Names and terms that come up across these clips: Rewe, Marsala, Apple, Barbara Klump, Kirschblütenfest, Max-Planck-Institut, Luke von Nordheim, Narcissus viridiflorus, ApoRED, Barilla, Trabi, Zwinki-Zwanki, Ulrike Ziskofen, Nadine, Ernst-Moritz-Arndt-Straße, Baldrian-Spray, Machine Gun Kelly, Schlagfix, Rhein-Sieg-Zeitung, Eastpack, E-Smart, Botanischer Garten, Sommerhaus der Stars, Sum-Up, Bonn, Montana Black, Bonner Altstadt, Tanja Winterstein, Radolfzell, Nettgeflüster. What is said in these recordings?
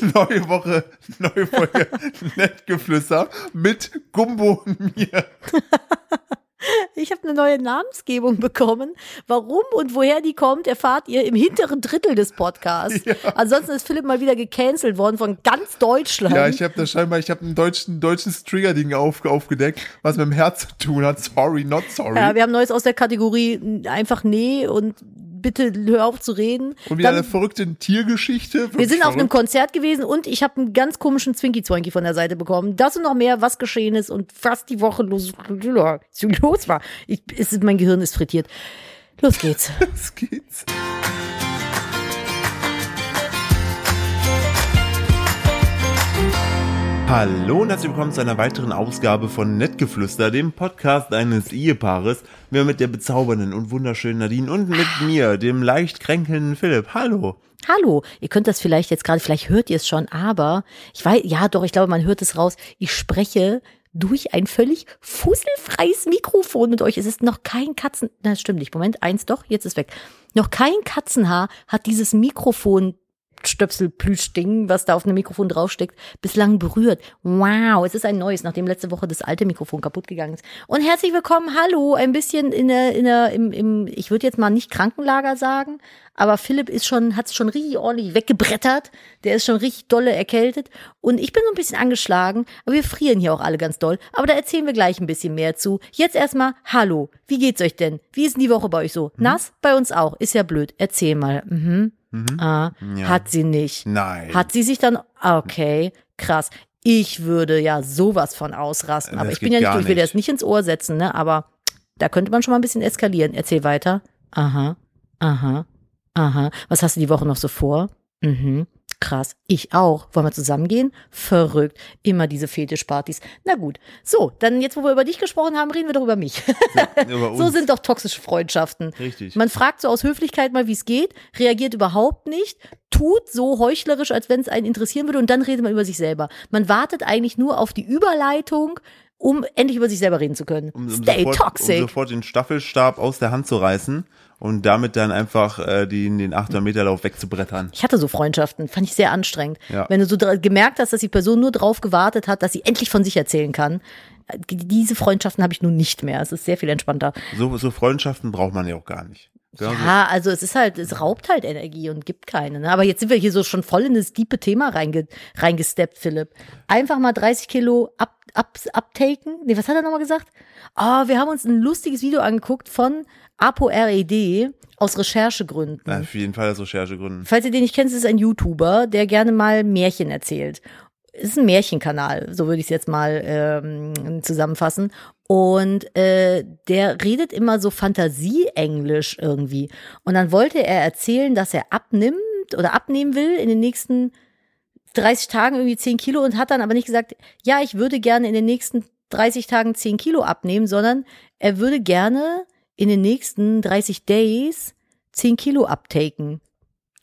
Neue Woche, neue Folge Nettgeflüster mit Gumbo und mir. Ich habe eine neue Namensgebung bekommen. Warum und woher die kommt, erfahrt ihr im hinteren Drittel des Podcasts. Ja. Ansonsten ist Philipp mal wieder gecancelt worden von ganz Deutschland. Ja, ich habe da scheinbar, einen deutschen Trigger-Ding aufgedeckt, was mit dem Herz zu tun hat. Sorry, not sorry. Ja, wir haben Neues aus der Kategorie einfach nee und bitte hör auf zu reden. Und wieder dann eine verrückte Tiergeschichte. Wirklich wir sind verrückt. Auf einem Konzert gewesen und ich habe einen ganz komischen Zwinki-Zwanki von der Seite bekommen. Das und noch mehr, was geschehen ist und fast die Woche los war. Mein Gehirn ist frittiert. Los geht's. Los geht's. Hallo und herzlich willkommen zu einer weiteren Ausgabe von Nettgeflüster, dem Podcast eines Ehepaares. Wir mit der bezaubernden und wunderschönen Nadine und mit mir, dem leicht kränkelnden Philipp. Hallo. Hallo. Ihr könnt das vielleicht jetzt gerade, vielleicht hört ihr es schon, aber ich weiß, ja doch, ich glaube, man hört es raus. Ich spreche durch ein völlig fusselfreies Mikrofon mit euch. Es ist noch kein na stimmt nicht, Moment, eins doch, jetzt ist weg. Noch kein Katzenhaar hat dieses Mikrofon Stöpselplüschding, was da auf einem Mikrofon draufsteckt, bislang berührt. Wow, es ist ein neues, nachdem letzte Woche das alte Mikrofon kaputt gegangen ist. Und herzlich willkommen, hallo, ein bisschen im ich würde jetzt mal nicht Krankenlager sagen, aber Philipp ist schon, hat es schon richtig ordentlich weggebrettert, der ist schon richtig dolle erkältet und ich bin so ein bisschen angeschlagen, aber wir frieren hier auch alle ganz doll, aber da erzählen wir gleich ein bisschen mehr zu. Jetzt erstmal, hallo, wie geht's euch denn? Wie ist denn die Woche bei euch so? Nass? Bei uns auch, ist ja blöd, erzähl mal. Ja. Hat sie nicht. Nein. Hat sie sich dann, okay, krass. Ich würde ja sowas von ausrasten, aber das ich bin ja nicht, ich will das nicht ins Ohr setzen, ne, aber da könnte man schon mal ein bisschen eskalieren. Erzähl weiter. Aha. Was hast du die Woche noch so vor? Krass. Ich auch. Wollen wir zusammen gehen? Verrückt. Immer diese Fetischpartys. Na gut. So, dann jetzt, wo wir über dich gesprochen haben, reden wir doch über mich. So, über uns. So sind doch toxische Freundschaften. Richtig. Man fragt so aus Höflichkeit mal, wie es geht, reagiert überhaupt nicht, tut so heuchlerisch, als wenn es einen interessieren würde und dann redet man über sich selber. Man wartet eigentlich nur auf die Überleitung, um endlich über sich selber reden zu können. Stay toxic. Um sofort den Staffelstab aus der Hand zu reißen. Und damit dann einfach den 800-Meter-Lauf wegzubrettern. Ich hatte so Freundschaften, fand ich sehr anstrengend. Ja. Wenn du so gemerkt hast, dass die Person nur drauf gewartet hat, dass sie endlich von sich erzählen kann. Diese Freundschaften habe ich nun nicht mehr. Es ist sehr viel entspannter. So Freundschaften braucht man ja auch gar nicht. Ja, also es ist halt, es raubt halt Energie und gibt keine. Ne? Aber jetzt sind wir hier so schon voll in das tiefe Thema reingesteppt, Philipp. Einfach mal 30 Kilo abtaken. Nee, was hat er nochmal gesagt? Wir haben uns ein lustiges Video angeguckt von ApoRED aus Recherchegründen. Ja, auf jeden Fall aus Recherchegründen. Falls ihr den nicht kennt, ist es ein YouTuber, der gerne mal Märchen erzählt. Es ist ein Märchenkanal, so würde ich es jetzt mal zusammenfassen. Und der redet immer so Fantasieenglisch irgendwie. Und dann wollte er erzählen, dass er abnehmen will in den nächsten 30 Tagen irgendwie 10 Kilo und hat dann aber nicht gesagt, ja, ich würde gerne in den nächsten 30 Tagen 10 Kilo abnehmen, sondern er würde gerne in den nächsten 30 Days 10 Kilo abtaken.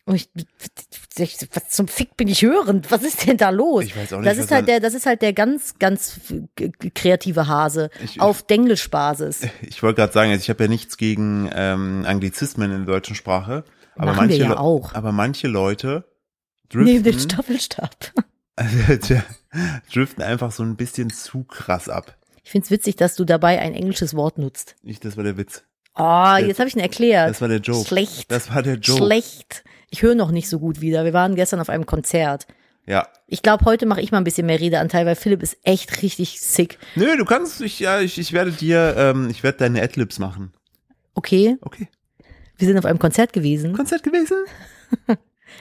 Und ich, was zum Fick bin ich hörend? Was ist denn da los? Ich weiß auch nicht, das ist halt der ganz, ganz kreative Hase auf Denglisch-Basis. Ich wollte gerade sagen, also ich habe ja nichts gegen Anglizismen in der deutschen Sprache. Aber manche Leute driften. Neben den Staffelstab. Driften einfach so ein bisschen zu krass ab. Ich finde es witzig, dass du dabei ein englisches Wort nutzt. Das war der Witz. Jetzt habe ich ihn erklärt. Das war der Joke. Schlecht. Ich höre noch nicht so gut wieder. Wir waren gestern auf einem Konzert. Ja. Ich glaube, heute mache ich mal ein bisschen mehr Redeanteil, weil Philipp ist echt richtig sick. Nö, du kannst, ich werde deine Adlibs machen. Okay. Wir sind auf einem Konzert gewesen.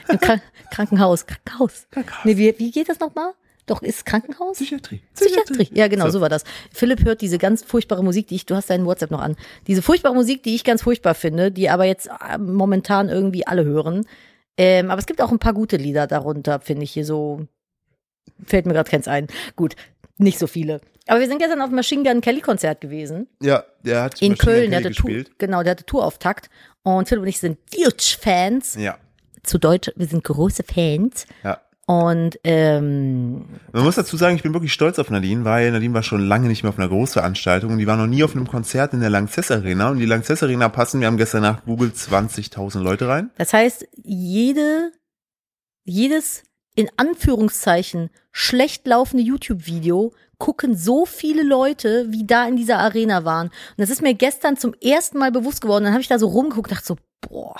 Im Krankenhaus. Nee, wie geht das nochmal? Doch, ist Krankenhaus? Psychiatrie. Ja, genau, so war das. Philipp hört diese ganz furchtbare Musik, du hast deinen WhatsApp noch an. Diese furchtbare Musik, die ich ganz furchtbar finde, die aber jetzt momentan irgendwie alle hören. Aber es gibt auch ein paar gute Lieder darunter, finde ich hier so. Fällt mir gerade keins ein. Gut, nicht so viele. Aber wir sind gestern auf dem Machine Gun Kelly Konzert gewesen. Ja, der hat in Köln, der hatte gespielt. Der hatte Tourauftakt. Und Philipp und ich sind huge Fans. Ja. Zu Deutsch, wir sind große Fans. Ja. Und man muss dazu sagen, ich bin wirklich stolz auf Nadine, weil Nadine war schon lange nicht mehr auf einer Großveranstaltung und die war noch nie auf einem Konzert in der Lanxess Arena. Und die Lanxess Arena passen, wir haben gestern nach Google 20.000 Leute rein. Das heißt, jedes in Anführungszeichen schlecht laufende YouTube-Video gucken so viele Leute, wie da in dieser Arena waren. Und das ist mir gestern zum ersten Mal bewusst geworden. Dann habe ich da so rumgeguckt und dachte so, boah.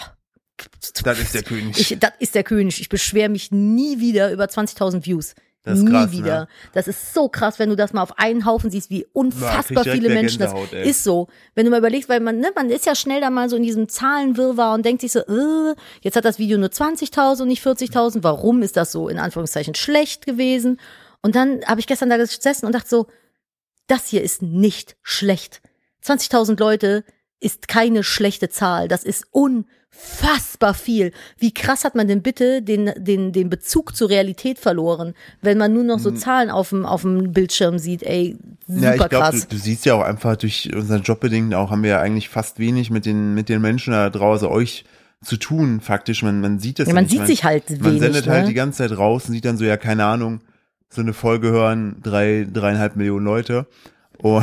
Das ist der König. Das ist der König. Ich beschwere mich nie wieder über 20.000 Views. Das ist nie krass, wieder. Ne? Das ist so krass, wenn du das mal auf einen Haufen siehst, wie unfassbar viele Menschen das ist so. Wenn du mal überlegst, weil man ist ja schnell da mal so in diesem Zahlenwirrwarr und denkt sich so, jetzt hat das Video nur 20.000 und nicht 40.000. Warum ist das so in Anführungszeichen schlecht gewesen? Und dann habe ich gestern da gesessen und dachte so, das hier ist nicht schlecht. 20.000 Leute ist keine schlechte Zahl. Das ist unfassbar viel. Wie krass hat man denn bitte den Bezug zur Realität verloren, wenn man nur noch so Zahlen auf dem Bildschirm sieht, ey, super ja, ich krass. Du siehst ja auch einfach durch unseren Job bedingt auch, haben wir ja eigentlich fast wenig mit den Menschen da draußen, euch zu tun, faktisch. Man sieht das ja, man sieht sich halt wenig. Man sendet halt die ganze Zeit raus und sieht dann so, ja, keine Ahnung, so eine Folge hören 3,5 Millionen Leute. Oh.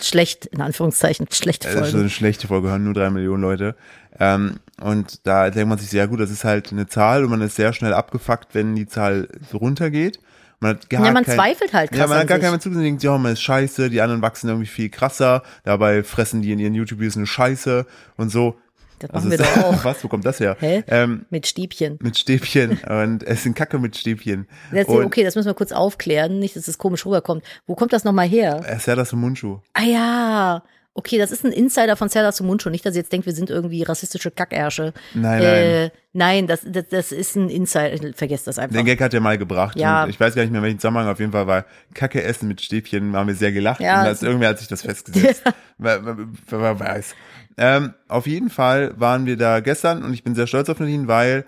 Schlecht, in Anführungszeichen, schlechte Folge. Das ist so eine schlechte Folge, hören nur 3 Millionen Leute. Und da denkt man sich sehr gut, das ist halt eine Zahl und man ist sehr schnell abgefuckt, wenn die Zahl so runtergeht. Man hat gar man zweifelt halt krass. Ja, man hat gar keinen Bezug und denkt, ja, man ist scheiße, die anderen wachsen irgendwie viel krasser, dabei fressen die in ihren YouTube-Videos eine Scheiße und so. Das machen wir doch auch. Was, wo kommt das her? Hä? Mit Stäbchen. Mit Stäbchen. Und es sind Kacke mit Stäbchen. Okay, das müssen wir kurz aufklären. Nicht, dass es komisch rüberkommt. Wo kommt das nochmal her? Serdar Mundschuh. Ah ja. Okay, das ist ein Insider von Serdar Mundschuh. Nicht, dass ihr jetzt denkt, wir sind irgendwie rassistische Kackärsche. Nein. Nein, das ist ein Insider. Vergesst das einfach. Den Gag hat er mal gebracht. Ja. Und ich weiß gar nicht mehr, welchen Zusammenhang. Auf jeden Fall war Kacke essen mit Stäbchen. Haben wir sehr gelacht. Ja. Und irgendwer hat sich das festgesetzt. Wer weiß. Auf jeden Fall waren wir da gestern und ich bin sehr stolz auf Nadine, weil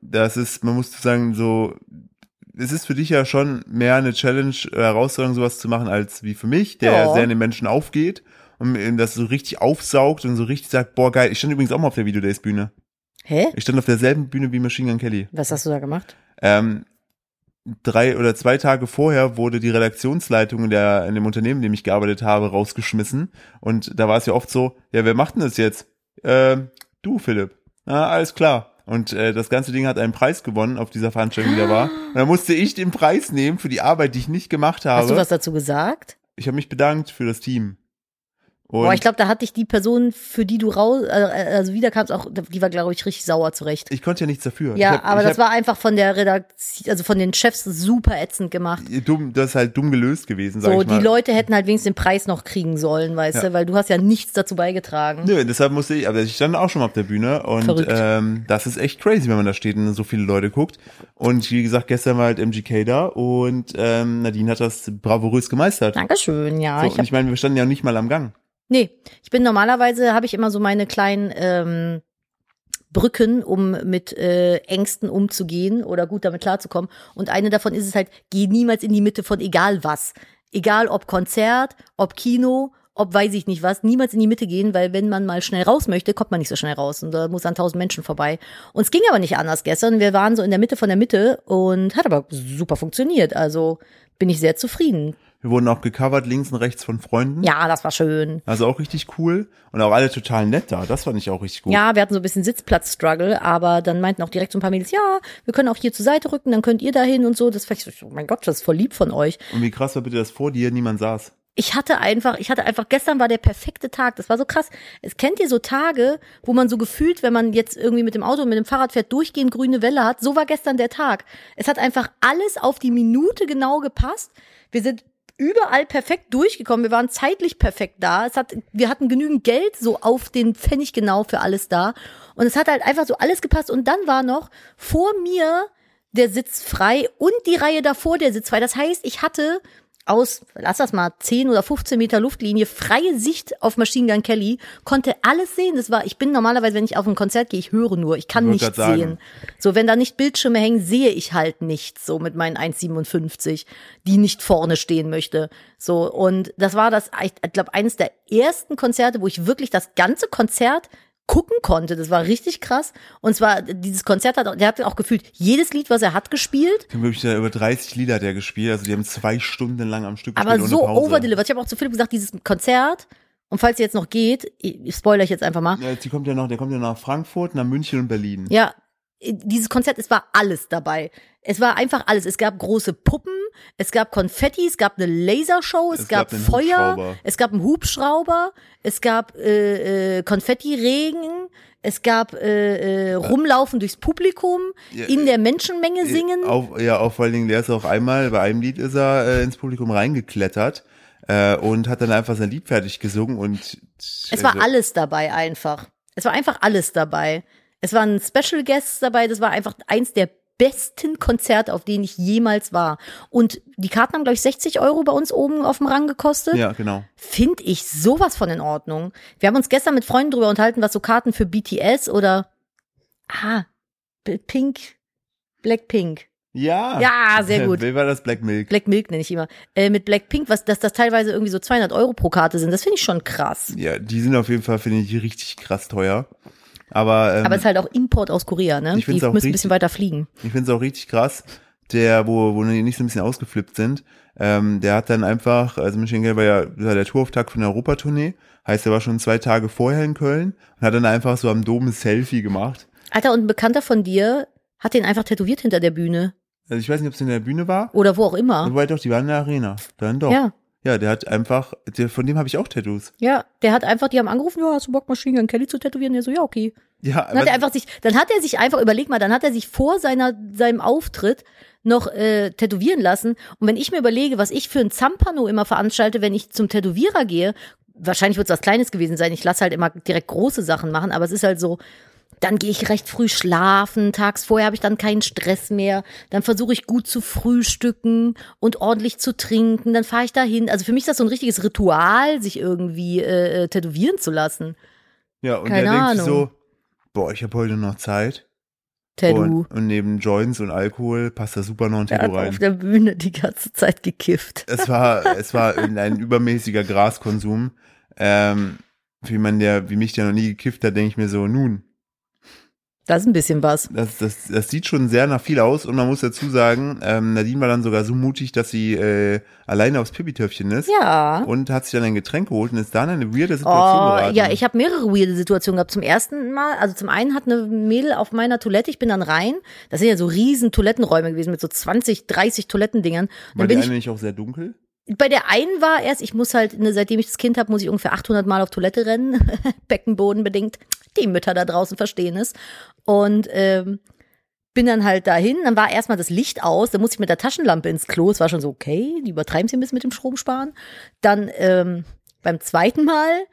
das ist, man muss sagen, so, es ist für dich ja schon mehr eine Challenge, Herausforderung, sowas zu machen, als wie für mich, der sehr in den Menschen aufgeht und das so richtig aufsaugt und so richtig sagt, boah geil, ich stand übrigens auch mal auf der Videodays-Bühne. Hä? Ich stand auf derselben Bühne wie Machine Gun Kelly. Was hast du da gemacht? 3 oder 2 Tage vorher wurde die Redaktionsleitung in dem Unternehmen, in dem ich gearbeitet habe, rausgeschmissen. Und da war es ja oft so, ja, wer macht denn das jetzt? Du, Philipp. Na, alles klar. Und das ganze Ding hat einen Preis gewonnen auf dieser Veranstaltung, die da war. Und da musste ich den Preis nehmen für die Arbeit, die ich nicht gemacht habe. Hast du was dazu gesagt? Ich habe mich bedankt für das Team. Boah, ich glaube, da hatte ich die Person, für die du wiederkamst, auch, die war, glaube ich, richtig sauer zurecht. Ich konnte ja nichts dafür. Ja, aber das war einfach von der Redaktion, also von den Chefs super ätzend gemacht. Das ist halt dumm gelöst gewesen, sag ich mal. So, die Leute hätten halt wenigstens den Preis noch kriegen sollen, weißt du, weil du hast ja nichts dazu beigetragen. Nö, deshalb musste ich, aber ich stand auch schon mal auf der Bühne und das ist echt crazy, wenn man da steht und so viele Leute guckt. Und wie gesagt, gestern war halt MGK da und Nadine hat das bravourös gemeistert. Dankeschön, ja. So, ich meine, wir standen ja nicht mal am Gang. Nee, ich bin normalerweise, habe ich immer so meine kleinen Brücken, um mit Ängsten umzugehen oder gut damit klarzukommen. Und eine davon ist es halt, geh niemals in die Mitte von egal was. Egal ob Konzert, ob Kino, ob weiß ich nicht was, niemals in die Mitte gehen, weil wenn man mal schnell raus möchte, kommt man nicht so schnell raus und da muss an 1.000 Menschen vorbei. Uns ging aber nicht anders gestern, wir waren so in der Mitte von der Mitte und hat aber super funktioniert, also bin ich sehr zufrieden. Wir wurden auch gecovert, links und rechts von Freunden. Ja, das war schön. Also auch richtig cool. Und auch alle total nett da. Das fand ich auch richtig gut. Ja, wir hatten so ein bisschen Sitzplatz-Struggle, aber dann meinten auch direkt so ein paar Mädels, ja, wir können auch hier zur Seite rücken, dann könnt ihr da hin und so. Das war ich so, oh mein Gott, das ist voll lieb von euch. Und wie krass war bitte, dass vor dir niemand saß? Ich hatte einfach, gestern war der perfekte Tag. Das war so krass. Es kennt ihr so Tage, wo man so gefühlt, wenn man jetzt irgendwie mit dem Auto und mit dem Fahrrad fährt, durchgehend grüne Welle hat. So war gestern der Tag. Es hat einfach alles auf die Minute genau gepasst. Wir sind überall perfekt durchgekommen, wir waren zeitlich perfekt da, wir hatten genügend Geld so auf den Pfennig genau für alles da und es hat halt einfach so alles gepasst und dann war noch vor mir der Sitz frei und die Reihe davor der Sitz frei, das heißt, ich hatte aus, lass das mal, 10 oder 15 Meter Luftlinie, freie Sicht auf Machine Gun Kelly, konnte alles sehen. Ich bin normalerweise, wenn ich auf ein Konzert gehe, ich höre nur, ich kann nichts sehen. So, wenn da nicht Bildschirme hängen, sehe ich halt nichts, so mit meinen 1,57, die nicht vorne stehen möchte. So, und das war ich glaube, eines der ersten Konzerte, wo ich wirklich das ganze Konzert gucken konnte, das war richtig krass und zwar, dieses Konzert hat auch gefühlt jedes Lied, was er hat, gespielt. Über 30 Lieder hat er gespielt, also die haben 2 Stunden lang am Stück gespielt, aber so overdelivered. Ich habe auch zu Philipp gesagt, dieses Konzert, und falls ihr jetzt noch geht, ich spoilere ich jetzt einfach mal. Ja, der kommt ja noch nach Frankfurt, nach München und Berlin. Ja, dieses Konzert, es war alles dabei. Es war einfach alles. Es gab große Puppen, es gab Konfetti, es gab eine Lasershow, es gab Feuer, es gab einen Hubschrauber, es gab Konfettiregen, es gab Rumlaufen durchs Publikum, ja, in der Menschenmenge singen. Vor allen Dingen, der ist auch einmal, bei einem Lied ist er ins Publikum reingeklettert. Und hat dann einfach sein Lied fertig gesungen und es war alles dabei einfach. Es war einfach alles dabei. Es waren Special Guests dabei. Das war einfach eins der besten Konzerte, auf denen ich jemals war. Und die Karten haben, glaube ich, 60 Euro bei uns oben auf dem Rang gekostet. Ja, genau. Finde ich sowas von in Ordnung. Wir haben uns gestern mit Freunden drüber unterhalten, was so Karten für BTS oder Blackpink. Ja. Ja, sehr gut. Wie war das? Black Milk. Black Milk nenne ich immer. Mit Blackpink, dass das teilweise irgendwie so 200 Euro pro Karte sind, das finde ich schon krass. Ja, die sind auf jeden Fall, finde ich, richtig krass teuer. Aber es ist halt auch Import aus Korea, ne? Die müssen ein bisschen weiter fliegen. Ich finde es auch richtig krass, wo die nicht so ein bisschen ausgeflippt sind, der hat dann einfach, also Machine Gun war ja der Tourauftakt von der Europatournee, heißt, er war schon 2 Tage vorher in Köln und hat dann einfach so am Dom ein Selfie gemacht. Alter, und ein Bekannter von dir hat den einfach tätowiert hinter der Bühne. Also ich weiß nicht, ob es in der Bühne war. Oder wo auch immer. Wobei doch, die waren in der Arena. Dann doch. Ja. Ja, der hat einfach, von dem habe ich auch Tattoos. Ja, der hat einfach, die haben angerufen, ja, hast du Bock, Machine Gun Kelly zu tätowieren? Der so, ja, okay. Ja, dann hat er sich vor seinem Auftritt noch tätowieren lassen. Und wenn ich mir überlege, was ich für ein Zampano immer veranstalte, wenn ich zum Tätowierer gehe, wahrscheinlich wird es was Kleines gewesen sein. Ich lasse halt immer direkt große Sachen machen, aber es ist halt so. Dann gehe ich recht früh schlafen, tags vorher habe ich dann keinen Stress mehr, dann versuche ich gut zu frühstücken und ordentlich zu trinken, dann fahre ich dahin. Also für mich ist das so ein richtiges Ritual, sich irgendwie tätowieren zu lassen. Ja, und der denkt so, boah, ich habe heute noch Zeit. Tattoo. Und neben Joints und Alkohol passt da super noch ein Tattoo rein. Er hat auf der Bühne die ganze Zeit gekifft. Es war ein übermäßiger Graskonsum. Für jemanden, wie mich, der noch nie gekifft hat, denke ich mir so, nun. Das ist ein bisschen was. Das sieht schon sehr nach viel aus und man muss dazu sagen, Nadine war dann sogar so mutig, dass sie alleine aufs Pipi-Töpfchen ist. Ja. Und hat sich dann ein Getränk geholt und ist dann in eine weirde Situation geraten. Ja, ich habe mehrere weirde Situationen gehabt. Zum ersten Mal, also zum einen hat eine Mädel auf meiner Toilette, ich bin dann rein, das sind ja so riesen Toilettenräume gewesen mit so 20, 30 Toilettendingern. War die eine nicht auch sehr dunkel? Bei der einen war erst, ich muss halt, seitdem ich das Kind habe, muss ich ungefähr 800 Mal auf Toilette rennen, Beckenboden bedingt. Die Mütter da draußen verstehen es. Und bin dann halt dahin, dann war erstmal das Licht aus, dann musste ich mit der Taschenlampe ins Klo, es war schon so, okay, die übertreiben sie ein bisschen mit dem Stromsparen. Dann beim zweiten Mal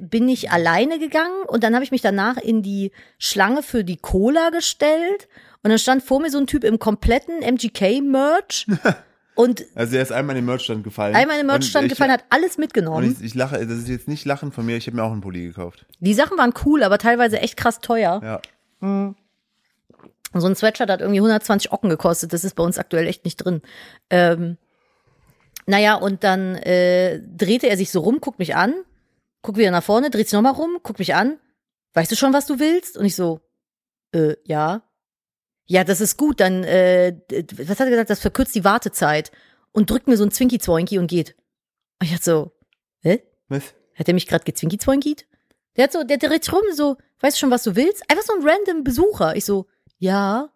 bin ich alleine gegangen und dann habe ich mich danach in die Schlange für die Cola gestellt und dann stand vor mir so ein Typ im kompletten MGK-Merch. Und also er ist einmal in den Merchstand gefallen. Hat alles mitgenommen. Und ich lache, das ist jetzt nicht Lachen von mir, ich habe mir auch einen Pulli gekauft. Die Sachen waren cool, aber teilweise echt krass teuer. Ja. Mhm. Und so ein Sweatshirt hat irgendwie 120 Ocken gekostet, das ist bei uns aktuell echt nicht drin. Und dann drehte er sich so rum, guckt mich an, guckt wieder nach vorne, dreht sich nochmal rum, guckt mich an. Weißt du schon, was du willst? Und ich so, ja. Ja, das ist gut, dann, was hat er gesagt, das verkürzt die Wartezeit und drückt mir so ein Zwinki-Zwoinki und geht. Und ich dachte so, hä? Was? Hat er mich gerade gezwinki-zwinkied? Der hat so, der dreht sich rum, so, weißt du schon, was du willst? Einfach so ein random Besucher. Ich so, ja.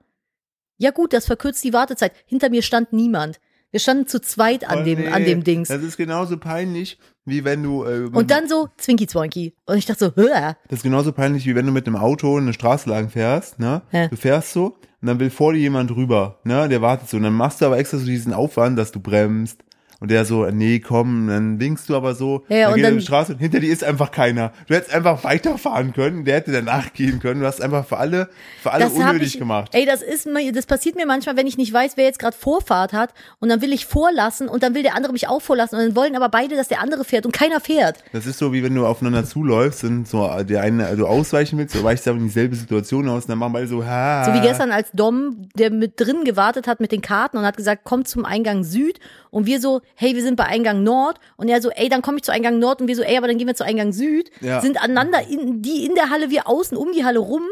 Ja gut, das verkürzt die Wartezeit. Hinter mir stand niemand. Wir standen zu zweit an dem Dings. Das ist genauso peinlich, wie wenn du... und dann so Zwinki-Zwonki. Und ich dachte so... Hör. Das ist genauso peinlich, wie wenn du mit einem Auto in eine Straße lang fährst. Ne? Ja. Du fährst so und dann will vor dir jemand rüber. Ne? Der wartet so. Und dann machst du aber extra so diesen Aufwand, dass du bremst. Und der so, nee, komm. Und dann winkst du aber so. Ja, dann geht er in die Straße und hinter dir ist einfach keiner. Du hättest einfach weiterfahren können. Der hätte danach gehen können. Du hast einfach für alle unnötig gemacht. Ey, das passiert mir manchmal, wenn ich nicht weiß, wer jetzt gerade Vorfahrt hat. Und dann will ich vorlassen und dann will der andere mich auch vorlassen. Und dann wollen aber beide, dass der andere fährt und keiner fährt. Das ist so, wie wenn du aufeinander zuläufst und so der eine, also ausweichen willst, so weichst du aber in dieselbe Situation aus. Und dann machen beide so, ha. So wie gestern, als Dom, der mit drin gewartet hat mit den Karten und hat gesagt, komm zum Eingang Süd. Und wir so, hey, wir sind bei Eingang Nord. Und er so, ey, dann komme ich zu Eingang Nord. Und wir so, ey, aber dann gehen wir zu Eingang Süd. Ja. Sind aneinander, die in der Halle, wir außen um die Halle rum.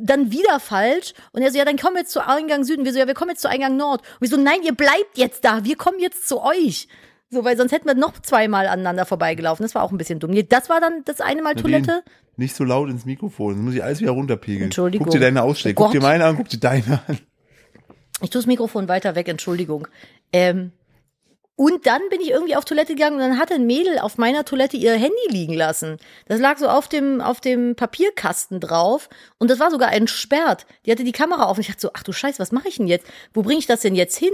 Dann wieder falsch. Und er so, ja, dann kommen wir jetzt zu Eingang Süd. Und wir so, ja, wir kommen jetzt zu Eingang Nord. Und wir so, nein, ihr bleibt jetzt da. Wir kommen jetzt zu euch. So, weil sonst hätten wir noch zweimal aneinander vorbeigelaufen. Das war auch ein bisschen dumm. Das war dann das eine Mal Nadine, Toilette. Nicht so laut ins Mikrofon. Dann muss ich alles wieder runterpegeln. Entschuldigung. Guck dir deine Ausschläge. Guck dir meine an, guck dir deine an. Ich tue das Mikrofon weiter weg, Entschuldigung. Und dann bin ich irgendwie auf Toilette gegangen und dann hatte ein Mädel auf meiner Toilette ihr Handy liegen lassen. Das lag so auf dem Papierkasten drauf und das war sogar entsperrt. Die hatte die Kamera auf und ich dachte so, ach du Scheiße, was mache ich denn jetzt? Wo bringe ich das denn jetzt hin?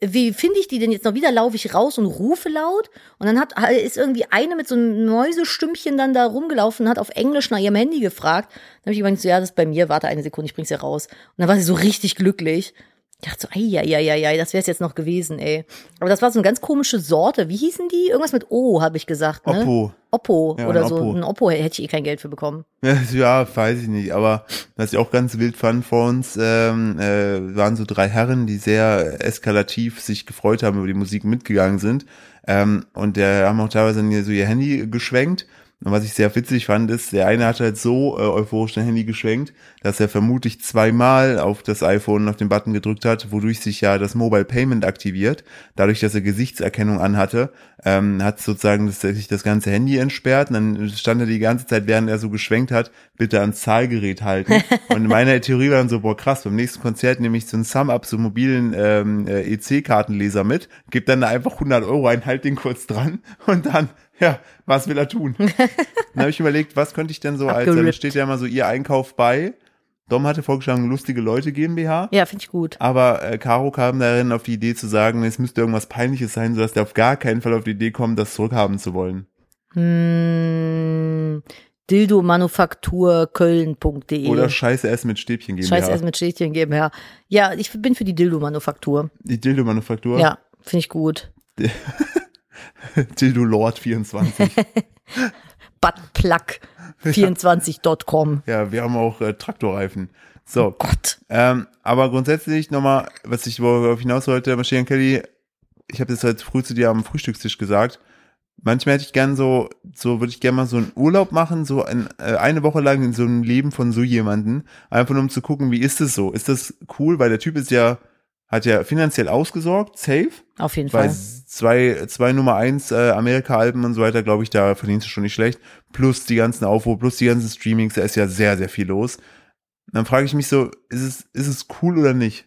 Wie finde ich die denn jetzt noch wieder? Laufe ich raus und rufe laut? Und dann ist irgendwie eine mit so einem Mäusestümpchen dann da rumgelaufen und hat auf Englisch nach ihrem Handy gefragt. Dann habe ich gemeint so, ja, das ist bei mir, warte eine Sekunde, ich bring's ja raus. Und dann war sie so richtig glücklich. Ich dachte so, ei, das wäre es jetzt noch gewesen, ey. Aber das war so eine ganz komische Sorte. Wie hießen die? Irgendwas mit O, habe ich gesagt, ne? Oppo ja, oder so. Oppo. Ein Oppo hätte ich eh kein Geld für bekommen. Ja, weiß ich nicht. Aber was ich auch ganz wild fand vor uns, waren so drei Herren, die sehr eskalativ sich gefreut haben, über die Musik mitgegangen sind. Und der haben auch teilweise so ihr Handy geschwenkt. Und was ich sehr witzig fand, ist, der eine hat halt so euphorisch ein Handy geschwenkt, dass er vermutlich zweimal auf das iPhone auf den Button gedrückt hat, wodurch sich ja das Mobile Payment aktiviert. Dadurch, dass er Gesichtserkennung anhatte, hat sozusagen sich das ganze Handy entsperrt. Und dann stand er die ganze Zeit, während er so geschwenkt hat, bitte ans Zahlgerät halten. Und meine Theorie war dann so, boah krass, beim nächsten Konzert nehme ich so ein Sum-Up, so mobilen EC-Kartenleser mit, gebe dann einfach 100 € ein, halt den kurz dran und dann... Ja, was will er tun? Dann habe ich überlegt, was könnte ich denn so als, da steht ja mal so ihr Einkauf bei. Dom hatte vorgeschlagen, lustige Leute GmbH. Ja, finde ich gut. Aber Caro kam darin auf die Idee zu sagen, es müsste irgendwas Peinliches sein, sodass der auf gar keinen Fall auf die Idee kommt, das zurückhaben zu wollen. Dildomanufakturköln.de oder Scheißessen mit Stäbchen GmbH. Scheißessen mit Stäbchen GmbH. Ja, ich bin für die Dildomanufaktur. Die Dildomanufaktur? Ja, finde ich gut. Dildolord24. Buttplug24.com. Ja, wir haben auch Traktorreifen. So. Oh Gott. Aber grundsätzlich nochmal, was ich worauf hinaus wollte, Machine Gun Kelly, ich habe das halt früh zu dir am Frühstückstisch gesagt. Manchmal hätte ich gern so würde ich gerne mal so einen Urlaub machen, so eine Woche lang in so einem Leben von so jemanden, einfach nur um zu gucken, wie ist das so? Ist das cool? Weil der Typ hat ja finanziell ausgesorgt, safe. Auf jeden Fall. Weil zwei Nummer 1 Amerika-Alben und so weiter, glaube ich, da verdienst du schon nicht schlecht. Plus die ganzen Aufrufe, plus die ganzen Streamings, da ist ja sehr, sehr viel los. Dann frage ich mich so, ist es cool oder nicht?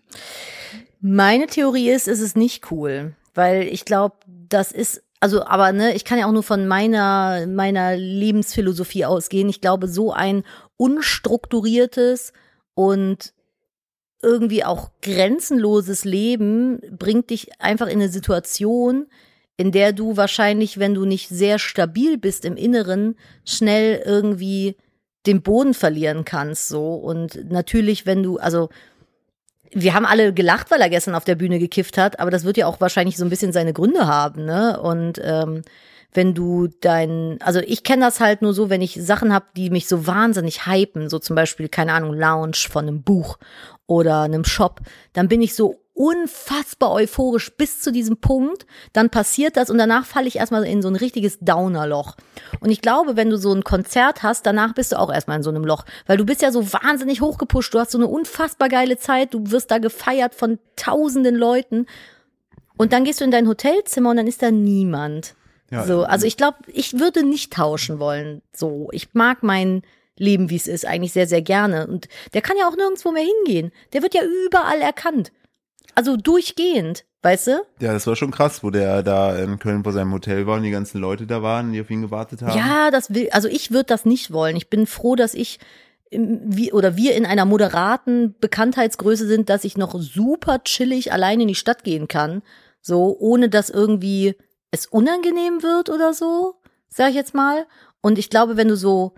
Meine Theorie ist es nicht cool. Weil ich glaube, das ist, also aber ne, ich kann ja auch nur von meiner Lebensphilosophie ausgehen. Ich glaube, so ein unstrukturiertes und irgendwie auch grenzenloses Leben bringt dich einfach in eine Situation, in der du wahrscheinlich, wenn du nicht sehr stabil bist im Inneren, schnell irgendwie den Boden verlieren kannst, so. Und natürlich, wenn du, also, wir haben alle gelacht, weil er gestern auf der Bühne gekifft hat, aber das wird ja auch wahrscheinlich so ein bisschen seine Gründe haben, ne? Und, wenn du also ich kenne das halt nur so, wenn ich Sachen habe, die mich so wahnsinnig hypen, so zum Beispiel, keine Ahnung, Lounge von einem Buch oder einem Shop, dann bin ich so unfassbar euphorisch bis zu diesem Punkt, dann passiert das und danach falle ich erstmal in so ein richtiges Downerloch. Und ich glaube, wenn du so ein Konzert hast, danach bist du auch erstmal in so einem Loch, weil du bist ja so wahnsinnig hochgepusht, du hast so eine unfassbar geile Zeit, du wirst da gefeiert von tausenden Leuten und dann gehst du in dein Hotelzimmer und dann ist da niemand. Ja, so, also ich glaube, ich würde nicht tauschen wollen. So, ich mag mein Leben, wie es ist, eigentlich sehr, sehr gerne. Und der kann ja auch nirgendwo mehr hingehen. Der wird ja überall erkannt. Also durchgehend, weißt du? Ja, das war schon krass, wo der da in Köln vor seinem Hotel war und die ganzen Leute da waren, die auf ihn gewartet haben. Ja, also ich würde das nicht wollen. Ich bin froh, dass wir in einer moderaten Bekanntheitsgröße sind, dass ich noch super chillig allein in die Stadt gehen kann. So, ohne dass irgendwie es unangenehm wird oder so, sag ich jetzt mal. Und ich glaube, wenn du so,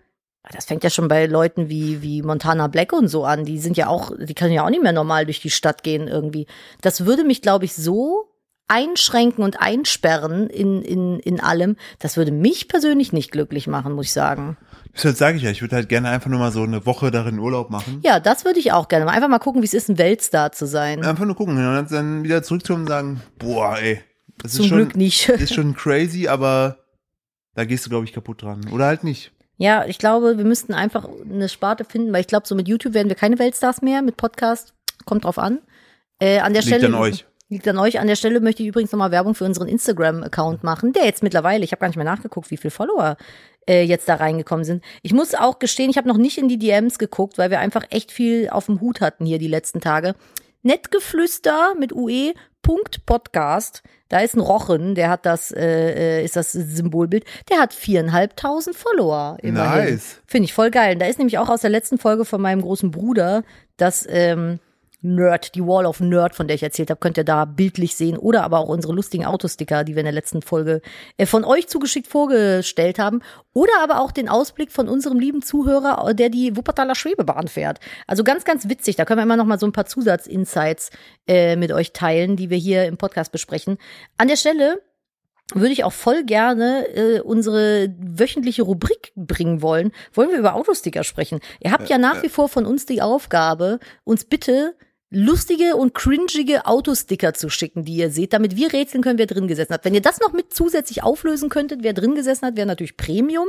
das fängt ja schon bei Leuten wie Montana Black und so an, die können ja auch nicht mehr normal durch die Stadt gehen irgendwie. Das würde mich, glaube ich, so einschränken und einsperren in allem. Das würde mich persönlich nicht glücklich machen, muss ich sagen. Das sage ich ja, ich würde halt gerne einfach nur mal so eine Woche darin Urlaub machen. Ja, das würde ich auch gerne mal. Einfach mal gucken, wie es ist, ein Weltstar zu sein. Einfach nur gucken und dann wieder zurückzukommen und sagen, boah, ey. Das zum ist schon, Glück nicht. Ist schon crazy, aber da gehst du, glaube ich, kaputt dran. Oder halt nicht. Ja, ich glaube, wir müssten einfach eine Sparte finden, weil ich glaube, so mit YouTube werden wir keine Weltstars mehr, mit Podcast, kommt drauf an. An der Stelle liegt an euch. Liegt an euch. An der Stelle möchte ich übrigens nochmal Werbung für unseren Instagram-Account machen, der jetzt mittlerweile, ich habe gar nicht mehr nachgeguckt, wie viele Follower jetzt da reingekommen sind. Ich muss auch gestehen, ich habe noch nicht in die DMs geguckt, weil wir einfach echt viel auf dem Hut hatten hier die letzten Tage. Nettgeflüster mit ue.podcast, da ist ein Rochen, der hat das, ist das Symbolbild, der hat 4.500 Follower immerhin. Nice. Finde ich voll geil. Da ist nämlich auch aus der letzten Folge von meinem großen Bruder das Nerd, die Wall of Nerd, von der ich erzählt habe, könnt ihr da bildlich sehen oder aber auch unsere lustigen Autosticker, die wir in der letzten Folge von euch zugeschickt vorgestellt haben oder aber auch den Ausblick von unserem lieben Zuhörer, der die Wuppertaler Schwebebahn fährt. Also ganz, ganz witzig, da können wir immer noch mal so ein paar Zusatzinsights mit euch teilen, die wir hier im Podcast besprechen. An der Stelle würde ich auch voll gerne unsere wöchentliche Rubrik bringen wollen. Wollen wir über Autosticker sprechen? Ihr habt ja nach wie vor von uns die Aufgabe, uns bitte lustige und cringige Autosticker zu schicken, die ihr seht, damit wir rätseln können, wer drin gesessen hat. Wenn ihr das noch mit zusätzlich auflösen könntet, wer drin gesessen hat, wäre natürlich Premium.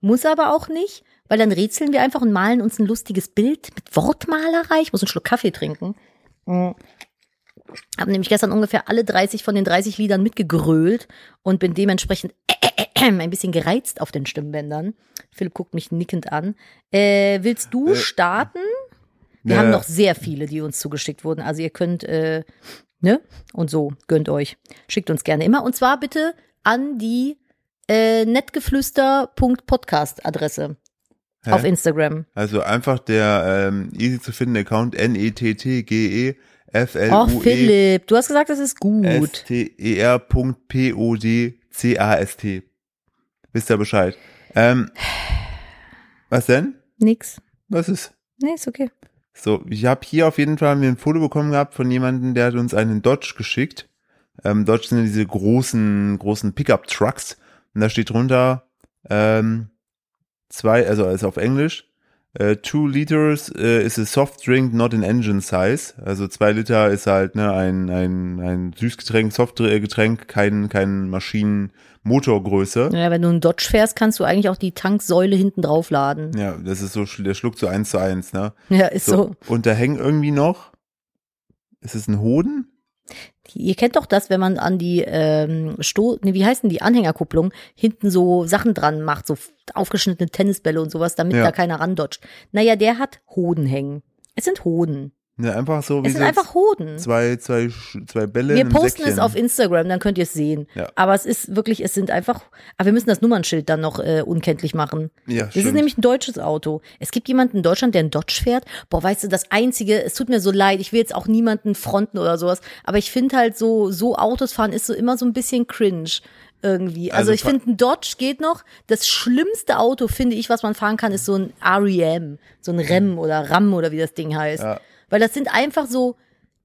Muss aber auch nicht, weil dann rätseln wir einfach und malen uns ein lustiges Bild mit Wortmalerei. Ich muss einen Schluck Kaffee trinken. Habe nämlich gestern ungefähr alle 30 von den 30 Liedern mitgegrölt und bin dementsprechend ein bisschen gereizt auf den Stimmbändern. Philipp guckt mich nickend an. Willst du starten? Wir haben noch sehr viele, die uns zugeschickt wurden. Also ihr könnt, und so, gönnt euch. Schickt uns gerne immer. Und zwar bitte an die nettgeflüster.podcast-Adresse auf Instagram. Also einfach der easy zu findende Account nettgeflüster. Oh Philipp, du hast gesagt, das ist gut. str.podcast. Wisst ihr Bescheid? Was denn? Nix. Was ist? Nee, ist okay. So, ich habe hier auf jeden Fall mir ein Foto bekommen gehabt von jemandem, der hat uns einen Dodge geschickt. Dodge sind ja diese großen Pickup-Trucks. Und da steht drunter, 2, also auf Englisch, 2 liters is a soft drink, not an engine size. Also 2 Liter ist halt ein Süßgetränk, Softgetränk, kein Maschinenmotorgröße. Ja, wenn du einen Dodge fährst, kannst du eigentlich auch die Tanksäule hinten drauf laden. Ja, das ist so, der schluckt so 1:1, ne? Ja, ist so. Und da hängen irgendwie noch, ist es ein Hoden? Ihr kennt doch das, wenn man an die Anhängerkupplung hinten so Sachen dran macht, so aufgeschnittene Tennisbälle und sowas, damit da keiner randotscht. Naja, der hat Hoden hängen. Es sind Hoden. Ja, einfach so wie es sind einfach Hoden. Zwei Bälle. Wir posten Säckchen. Es auf Instagram, dann könnt ihr es sehen. Ja. Aber es ist wirklich, es sind einfach. Aber wir müssen das Nummernschild dann noch unkenntlich machen. Ja, das ist nämlich ein deutsches Auto. Es gibt jemanden in Deutschland, der einen Dodge fährt. Boah, weißt du, das Einzige, es tut mir so leid, ich will jetzt auch niemanden fronten oder sowas. Aber ich finde halt so Autos fahren ist so immer so ein bisschen cringe. Irgendwie. Also ich finde, ein Dodge geht noch. Das schlimmste Auto, finde ich, was man fahren kann, ist so ein REM. So ein REM oder RAM oder wie das Ding heißt. Ja. Weil das sind einfach so,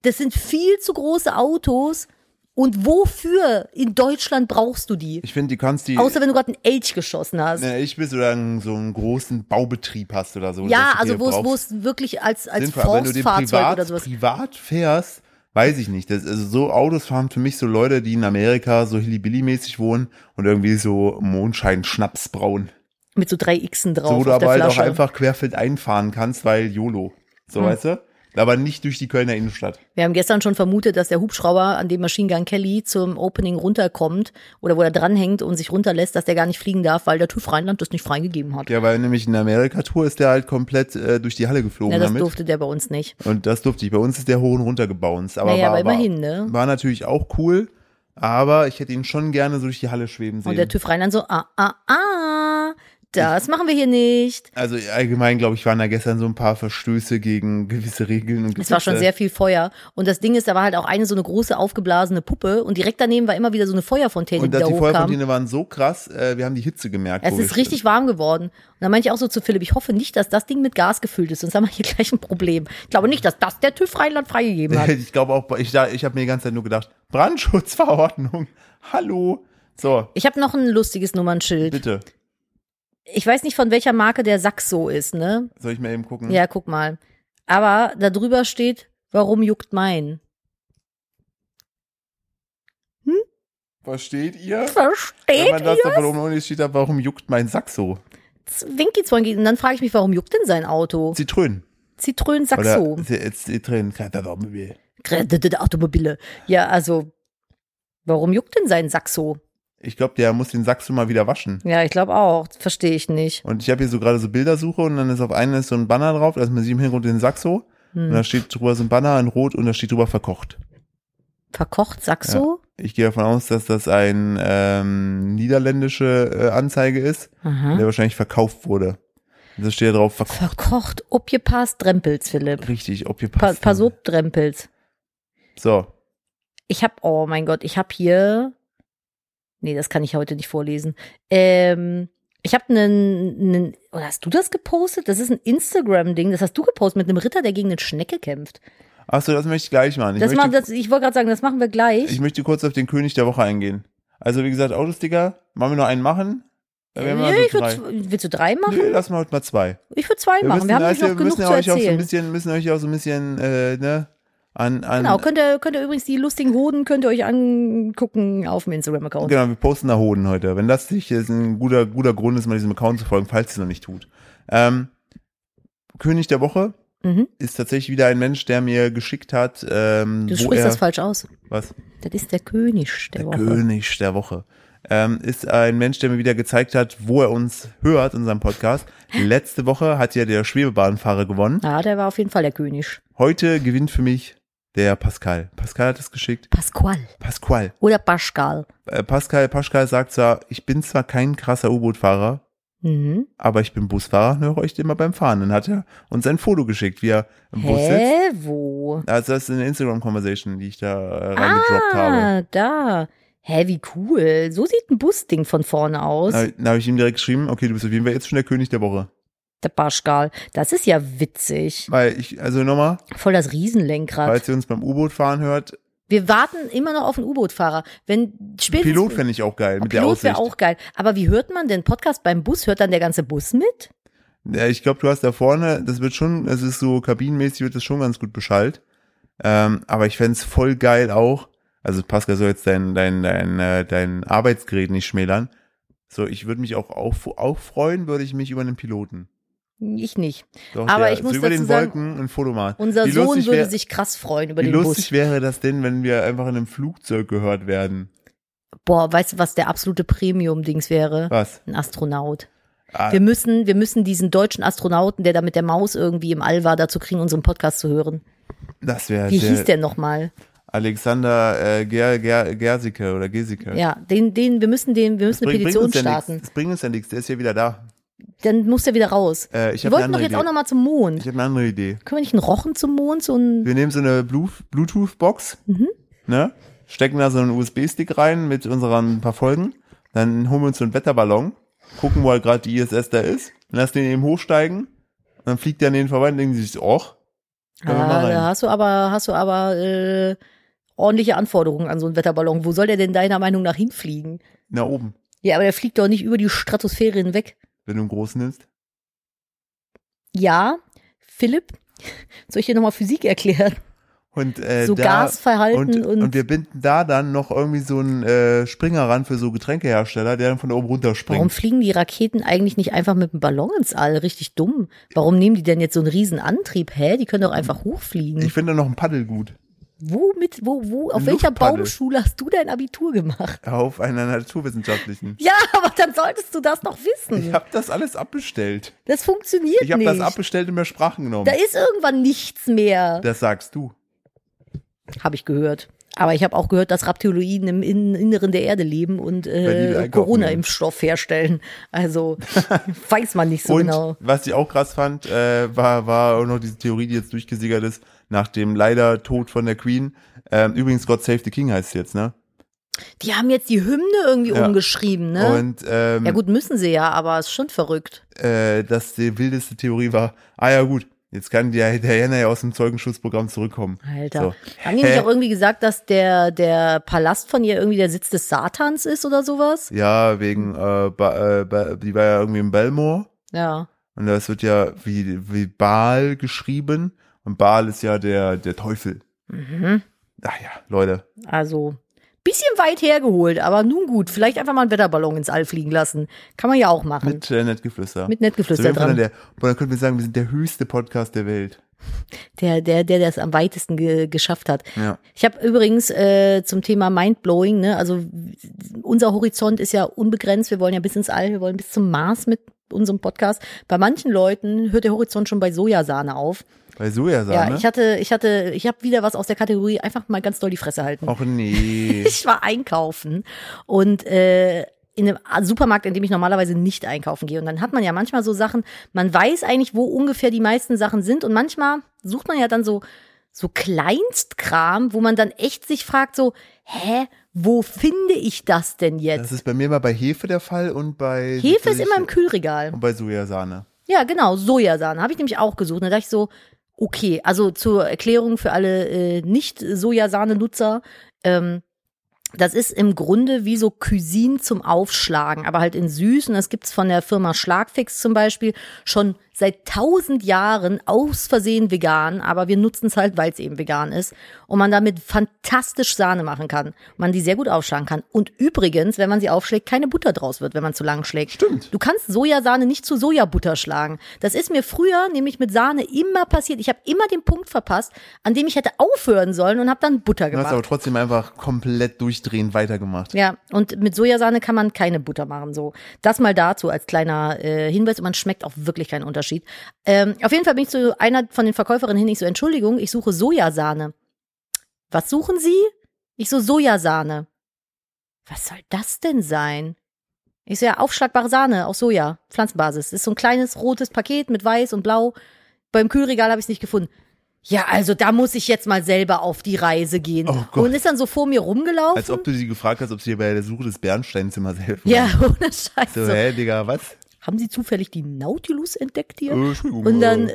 das sind viel zu große Autos. Und wofür in Deutschland brauchst du die? Ich finde, außer wenn du gerade einen Elch geschossen hast. Ne, ich will so einen großen Baubetrieb hast oder so. Ja, also wo es wirklich als Forstfahrzeug oder sowas. Wenn du privat fährst, weiß ich nicht. So Autos fahren für mich so Leute, die in Amerika so Hillybilly-mäßig wohnen und irgendwie so Mondschein-Schnaps brauen. Mit so 3 Xen drauf. So, oder weil du auch einfach querfeld einfahren kannst, weil YOLO. So, weißt du? Aber nicht durch die Kölner Innenstadt. Wir haben gestern schon vermutet, dass der Hubschrauber, an dem Machine Gun Kelly zum Opening runterkommt oder wo er dranhängt und sich runterlässt, dass der gar nicht fliegen darf, weil der TÜV Rheinland das nicht freigegeben hat. Ja, weil nämlich in der Amerika-Tour ist der halt komplett durch die Halle geflogen. Ja, das durfte der bei uns nicht. Und das durfte ich. Bei uns ist der hoch und runter gebounced. Aber immerhin, ne? War natürlich auch cool, aber ich hätte ihn schon gerne so durch die Halle schweben sehen. Und der TÜV Rheinland so, das machen wir hier nicht. Also allgemein, glaube ich, waren da gestern so ein paar Verstöße gegen gewisse Regeln und Gesetze. Es war schon sehr viel Feuer. Und das Ding ist, da war halt auch eine so eine große aufgeblasene Puppe und direkt daneben war immer wieder so eine Feuerfontäne, die da hochkam. Und die Feuerfontäne waren so krass, wir haben die Hitze gemerkt. Es ist richtig warm geworden. Und da meinte ich auch so zu Philipp, ich hoffe nicht, dass das Ding mit Gas gefüllt ist, sonst haben wir hier gleich ein Problem. Ich glaube nicht, dass das der TÜV Rheinland freigegeben hat. Ich glaube auch, ich habe mir die ganze Zeit nur gedacht, Brandschutzverordnung, hallo. So. Ich habe noch ein lustiges Nummernschild. Bitte. Ich weiß nicht, von welcher Marke der Saxo ist, ne? Soll ich mal eben gucken? Ja, guck mal. Aber da drüber steht, warum juckt mein? Hm? Versteht ihr? Wenn man das da oben ohne steht, warum juckt mein Saxo? Zwinki-Zwanki. Und dann frage ich mich, warum juckt denn sein Auto? Zitrön. Zitrön-Saxo. Zitrön. gerettete Automobile. Ja, also, warum juckt denn sein Saxo? Ich glaube, der muss den Saxo mal wieder waschen. Ja, ich glaube auch. Verstehe ich nicht. Und ich habe hier so gerade so Bildersuche und dann ist auf einen ist so ein Banner drauf, da ist man sieht im Hintergrund den Saxo. Und da steht drüber so ein Banner in Rot und da steht drüber verkocht. Verkocht, Saxo? Ja. Ich gehe davon aus, dass das eine niederländische Anzeige ist, der wahrscheinlich verkauft wurde. Und da steht ja drauf verkocht. Verkocht, opgepasst, Drempels, Philipp. Richtig, opgepasst. Versobt, Drempels. So. Ich habe, oh mein Gott, ich habe hier, nee, das kann ich heute nicht vorlesen. Ich habe einen, oder hast du das gepostet? Das ist ein Instagram-Ding, das hast du gepostet mit einem Ritter, der gegen eine Schnecke kämpft. Achso, das möchte ich gleich machen. Ich wollte gerade sagen, das machen wir gleich. Ich möchte kurz auf den König der Woche eingehen. Also wie gesagt, Autosticker, wollen wir nur einen machen? Willst du drei machen? Nee, lass mal heute mal zwei. Ich würde zwei machen, wir haben nämlich noch genug zu erzählen. Müssen euch auch so ein bisschen, Genau, könnt ihr übrigens die lustigen Hoden, könnt ihr euch angucken auf dem Instagram-Account. Genau, wir posten da Hoden heute. Wenn das nicht ist, ein guter Grund ist, mal diesem Account zu folgen, falls ihr es noch nicht tut. König der Woche ist tatsächlich wieder ein Mensch, der mir geschickt hat, du sprichst das falsch aus. Was? Das ist der König der Woche. Der König der Woche. Ist ein Mensch, der mir wieder gezeigt hat, wo er uns hört in seinem Podcast. Letzte Woche hat ja der Schwebebahnfahrer gewonnen. Ja, der war auf jeden Fall der König. Heute gewinnt für mich der Pascal. Pascal hat es geschickt. Pascal. Oder Pascal. Pascal sagt zwar, ich bin zwar kein krasser U-Boot-Fahrer, aber ich bin Busfahrer, höre euch immer beim Fahren. Dann hat er uns ein Foto geschickt, wie er im Bus sitzt. Hä, wo? Also das ist eine Instagram-Conversation, die ich da reingedroppt habe. Ah, da. Hä, wie cool. So sieht ein Busding von vorne aus. Da habe ich ihm direkt geschrieben, okay, du bist auf jeden Fall jetzt schon der König der Woche. Der Pascal, das ist ja witzig. Weil ich, also nochmal. Voll das Riesenlenkrad. Falls ihr uns beim U-Boot fahren hört. Wir warten immer noch auf einen U-Boot-Fahrer. Pilot fände ich auch geil, mit der Aussicht. Pilot wäre auch geil. Aber wie hört man den Podcast beim Bus? Hört dann der ganze Bus mit? Ja, ich glaube, du hast da vorne, es ist so kabinenmäßig, wird das schon ganz gut beschallt. Aber ich fände es voll geil auch. Also Pascal soll jetzt dein Arbeitsgerät nicht schmälern. So, ich würde mich auch freuen, würde ich mich über einen Piloten. Ich nicht. Doch, aber ich muss dazu über den Wolken sagen, ein Foto machen. Unser Sohn würde sich krass freuen über den Bus. Wie lustig wäre das denn, wenn wir einfach in einem Flugzeug gehört werden? Boah, weißt du, was der absolute Premium-Dings wäre? Was? Ein Astronaut. Ah. Wir müssen diesen deutschen Astronauten, der da mit der Maus irgendwie im All war, dazu kriegen, unseren Podcast zu hören. Das wäre. Wie hieß der nochmal? Alexander Gersicke oder Gesicke. Ja, wir müssen eine Petition starten. Das bringt uns ja nichts, der ist ja wieder da. Dann muss der wieder raus. Wir wollten doch jetzt auch nochmal zum Mond. Ich habe eine andere Idee. Können wir nicht einen Rochen zum Mond? Wir nehmen so eine Bluetooth-Box, ne? Stecken da so einen USB-Stick rein mit unseren paar Folgen. Dann holen wir uns so einen Wetterballon, gucken, wo halt gerade die ISS da ist, lassen den eben hochsteigen. Und dann fliegt der an denen vorbei und denken sich, da hast du aber ordentliche Anforderungen an so einen Wetterballon. Wo soll der denn deiner Meinung nach hinfliegen? Na, oben. Ja, aber der fliegt doch nicht über die Stratosphäre hinweg. Wenn du einen großen nimmst? Ja, Philipp, soll ich dir nochmal Physik erklären? Und so Gasverhalten. Und wir binden da dann noch irgendwie so einen Springer ran für so Getränkehersteller, der dann von da oben runterspringt. Warum fliegen die Raketen eigentlich nicht einfach mit einem Ballon ins All? Richtig dumm. Warum nehmen die denn jetzt so einen riesen Antrieb? Die können doch einfach hochfliegen. Ich finde noch ein Paddel gut. Auf welcher Baumschule hast du dein Abitur gemacht? Auf einer naturwissenschaftlichen. Ja, aber dann solltest du das noch wissen. Ich habe das alles abbestellt. Das funktioniert nicht. Ich habe das abbestellt und mir Sprachen genommen. Da ist irgendwann nichts mehr. Das sagst du. Habe ich gehört. Aber ich habe auch gehört, dass Reptiloiden im Inneren der Erde leben und Corona-Impfstoff herstellen. Also weiß man nicht so und genau. Was ich auch krass fand, war auch noch diese Theorie, die jetzt durchgesickert ist, nach dem leider Tod von der Queen. Übrigens, God Save the King heißt es jetzt, ne? Die haben jetzt die Hymne irgendwie umgeschrieben, ne? Und, ja gut, müssen sie ja, aber ist schon verrückt. Dass die wildeste Theorie war, ja gut, jetzt kann der Diana ja aus dem Zeugenschutzprogramm zurückkommen. Alter. So. Haben die nicht auch irgendwie gesagt, dass der Palast von ihr irgendwie der Sitz des Satans ist oder sowas? Ja, wegen, die war ja irgendwie in Belmore. Ja. Und das wird ja wie Baal geschrieben. Und Baal ist ja der Teufel. Ach ja, Leute. Also, bisschen weit hergeholt, aber nun gut. Vielleicht einfach mal einen Wetterballon ins All fliegen lassen. Kann man ja auch machen. Mit Nettgeflüster. Mit Nettgeflüster dran. Dann könnten wir sagen, wir sind der höchste Podcast der Welt. Der es am weitesten geschafft hat. Ja. Ich habe übrigens zum Thema Mindblowing, ne, also unser Horizont ist ja unbegrenzt, wir wollen ja bis ins All, wir wollen bis zum Mars mit unserem Podcast. Bei manchen Leuten hört der Horizont schon bei Sojasahne auf. Bei Sojasahne? Ja, ich habe wieder was aus der Kategorie, einfach mal ganz doll die Fresse halten. Och nee. Ich war einkaufen und in einem Supermarkt, in dem ich normalerweise nicht einkaufen gehe. Und dann hat man ja manchmal so Sachen, man weiß eigentlich, wo ungefähr die meisten Sachen sind. Und manchmal sucht man ja dann so Kleinstkram, wo man dann echt sich fragt so, wo finde ich das denn jetzt? Das ist bei mir mal bei Hefe der Fall und bei... Hefe ist immer im Kühlregal. Und bei Sojasahne. Ja, genau, Sojasahne. Habe ich nämlich auch gesucht. Da dachte ich so, okay, also zur Erklärung für alle Nicht-Sojasahne-Nutzer, das ist im Grunde wie so Cuisine zum Aufschlagen, aber halt in süß. Und das gibt's von der Firma Schlagfix zum Beispiel schon seit 1000 Jahren aus Versehen vegan. Aber wir nutzen es halt, weil es eben vegan ist. Und man damit fantastisch Sahne machen kann. Man die sehr gut aufschlagen kann. Und übrigens, wenn man sie aufschlägt, keine Butter draus wird, wenn man zu lang schlägt. Stimmt. Du kannst Sojasahne nicht zu Sojabutter schlagen. Das ist mir früher nämlich mit Sahne immer passiert. Ich habe immer den Punkt verpasst, an dem ich hätte aufhören sollen und habe dann Butter gemacht. Du hast aber trotzdem einfach komplett durchdrehen weitergemacht. Ja, und mit Sojasahne kann man keine Butter machen. So. Das mal dazu als kleiner Hinweis. Und man schmeckt auch wirklich keinen Unterschied. Auf jeden Fall bin ich zu einer von den Verkäuferinnen hin. Ich so, Entschuldigung, ich suche Sojasahne. Was suchen Sie? Ich so, Sojasahne. Was soll das denn sein? Ich so, ja, aufschlagbare Sahne aus Soja, Pflanzenbasis. Ist so ein kleines rotes Paket mit weiß und blau. Beim Kühlregal habe ich es nicht gefunden. Ja, also da muss ich jetzt mal selber auf die Reise gehen. Oh Gott. Und ist dann so vor mir rumgelaufen. Als ob du sie gefragt hast, ob sie dir bei der Suche des Bernsteinzimmers helfen. Ja, ohne Scheiße. So, hä, Digga, was? Haben Sie zufällig die Nautilus entdeckt hier? Und dann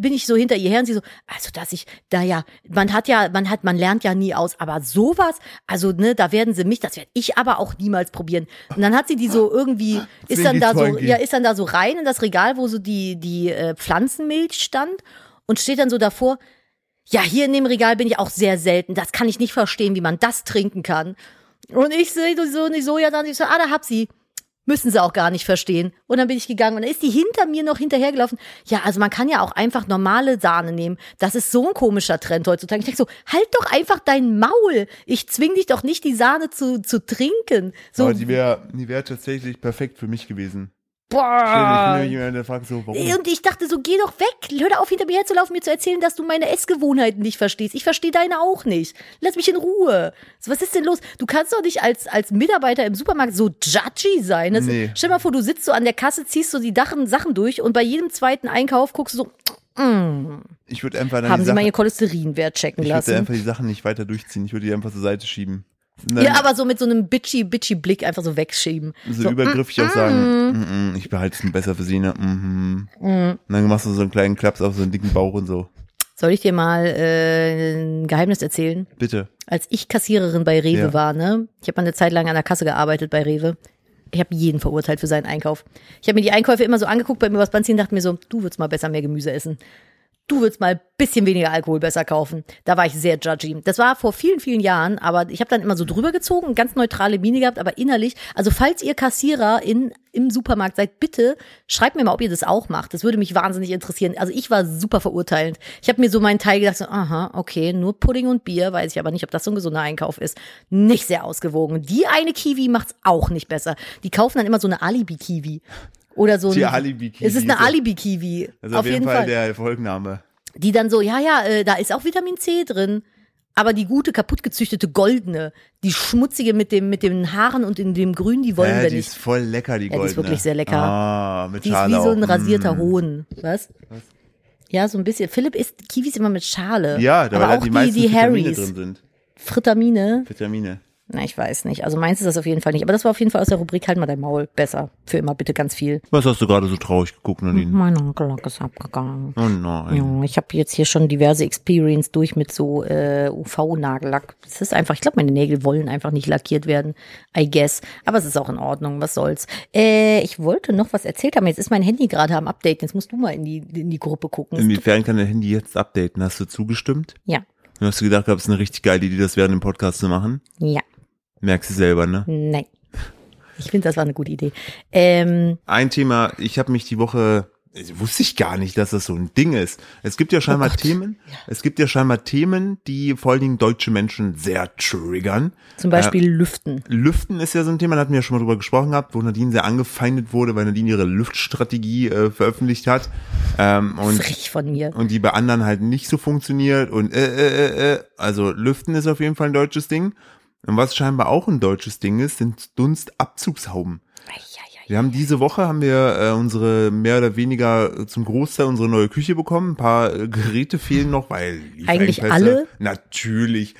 bin ich so hinter ihr her und sie so, also dass ich, da man lernt ja nie aus, aber sowas, also ne, da werden sie mich, das werde ich aber auch niemals probieren. Und dann hat sie die so irgendwie, ist dann da so rein in das Regal, wo so die Pflanzenmilch stand und steht dann so davor, ja, hier in dem Regal bin ich auch sehr selten, das kann ich nicht verstehen, wie man das trinken kann. Und ich sehe da hab sie. Müssen sie auch gar nicht verstehen. Und dann bin ich gegangen und dann ist die hinter mir noch hinterhergelaufen. Ja, also man kann ja auch einfach normale Sahne nehmen. Das ist so ein komischer Trend heutzutage. Ich denke so, halt doch einfach dein Maul. Ich zwing dich doch nicht, die Sahne zu trinken. So. Aber die wäre tatsächlich perfekt für mich gewesen. Boah. Ich bin der Frage so, warum? Und ich dachte so, geh doch weg. Hör auf, hinter mir herzulaufen, mir zu erzählen, dass du meine Essgewohnheiten nicht verstehst. Ich verstehe deine auch nicht. Lass mich in Ruhe. So, was ist denn los? Du kannst doch nicht als Mitarbeiter im Supermarkt so judgy sein. Nee. Stell mal vor, du sitzt so an der Kasse, ziehst so die Sachen durch und bei jedem zweiten Einkauf guckst du so, Ich würde einfach dann haben Sie mal Ihr Cholesterinwert checken lassen. Ich würde einfach die Sachen nicht weiter durchziehen. Ich würde die einfach zur Seite schieben. Nein. Ja, aber so mit so einem bitchy Blick einfach so wegschieben. So übergriffig auch sagen, ich behalte es besser für sie, ne? Und dann machst du so einen kleinen Klaps auf so einen dicken Bauch und so. Soll ich dir mal ein Geheimnis erzählen? Bitte. Als ich Kassiererin bei Rewe war, ne? Ich habe mal eine Zeit lang an der Kasse gearbeitet bei Rewe. Ich habe jeden verurteilt für seinen Einkauf. Ich habe mir die Einkäufe immer so angeguckt, bei mir was Banzin, dachte mir so, du würdest mal besser mehr Gemüse essen. Du willst mal ein bisschen weniger Alkohol besser kaufen. Da war ich sehr judgy. Das war vor vielen, vielen Jahren, aber ich habe dann immer so drüber gezogen, ganz neutrale Miene gehabt, aber innerlich, also falls ihr Kassierer im Supermarkt seid, bitte schreibt mir mal, ob ihr das auch macht. Das würde mich wahnsinnig interessieren. Also ich war super verurteilend. Ich habe mir so meinen Teil gedacht, so, aha, okay, nur Pudding und Bier, weiß ich aber nicht, ob das so ein gesunder Einkauf ist. Nicht sehr ausgewogen. Die eine Kiwi macht's auch nicht besser. Die kaufen dann immer so eine Alibi-Kiwi. Oder so die Alibi-Kiwi. Es ist eine Alibi-Kiwi. Also auf jeden Fall der Folgenname. Die dann so, da ist auch Vitamin C drin. Aber die gute, kaputtgezüchtete goldene, die schmutzige mit den Haaren und in dem Grün, die wollen wir nicht. Die ist voll lecker, die goldene. Die ist wirklich sehr lecker. Ah, mit Schale. Die ist wie so ein rasierter Hohn. Was? Ja, so ein bisschen. Philipp isst Kiwis immer mit Schale. Ja, da aber auch die meisten Vitamine drin sind. Vitamine. Na, ich weiß nicht. Also meins ist das auf jeden Fall nicht. Aber das war auf jeden Fall aus der Rubrik Halt mal dein Maul. Besser. Für immer bitte ganz viel. Was hast du gerade so traurig geguckt, Nadine? Mein Onkelhack ist abgegangen. Oh nein. Ja, ich habe jetzt hier schon diverse Experience durch mit so UV-Nagellack. Es ist einfach, ich glaube, meine Nägel wollen einfach nicht lackiert werden. I guess. Aber es ist auch in Ordnung. Was soll's. Ich wollte noch was erzählt haben. Jetzt ist mein Handy gerade am Updaten. Jetzt musst du mal in die Gruppe gucken. Inwiefern kann dein Handy jetzt updaten? Hast du zugestimmt? Ja. Und hast du gedacht, gab es eine richtig geile Idee, das während dem Podcast zu machen? Ja. Merkst du selber, ne? Nein. Ich finde, das war eine gute Idee. Ein Thema, ich habe mich die Woche Wusste ich gar nicht, dass das so ein Ding ist. Es gibt ja scheinbar Themen, die vor allen Dingen deutsche Menschen sehr triggern. Zum Beispiel Lüften. Lüften ist ja so ein Thema, da hatten wir ja schon mal drüber gesprochen gehabt, wo Nadine sehr angefeindet wurde, weil Nadine ihre Lüftstrategie veröffentlicht hat. Frech von mir. Und die bei anderen halt nicht so funktioniert und also Lüften ist auf jeden Fall ein deutsches Ding. Und was scheinbar auch ein deutsches Ding ist, sind Dunstabzugshauben. Wir haben diese Woche unsere mehr oder weniger zum Großteil unsere neue Küche bekommen. Ein paar Geräte fehlen noch, weil Lieferengpässe. Eigentlich alle?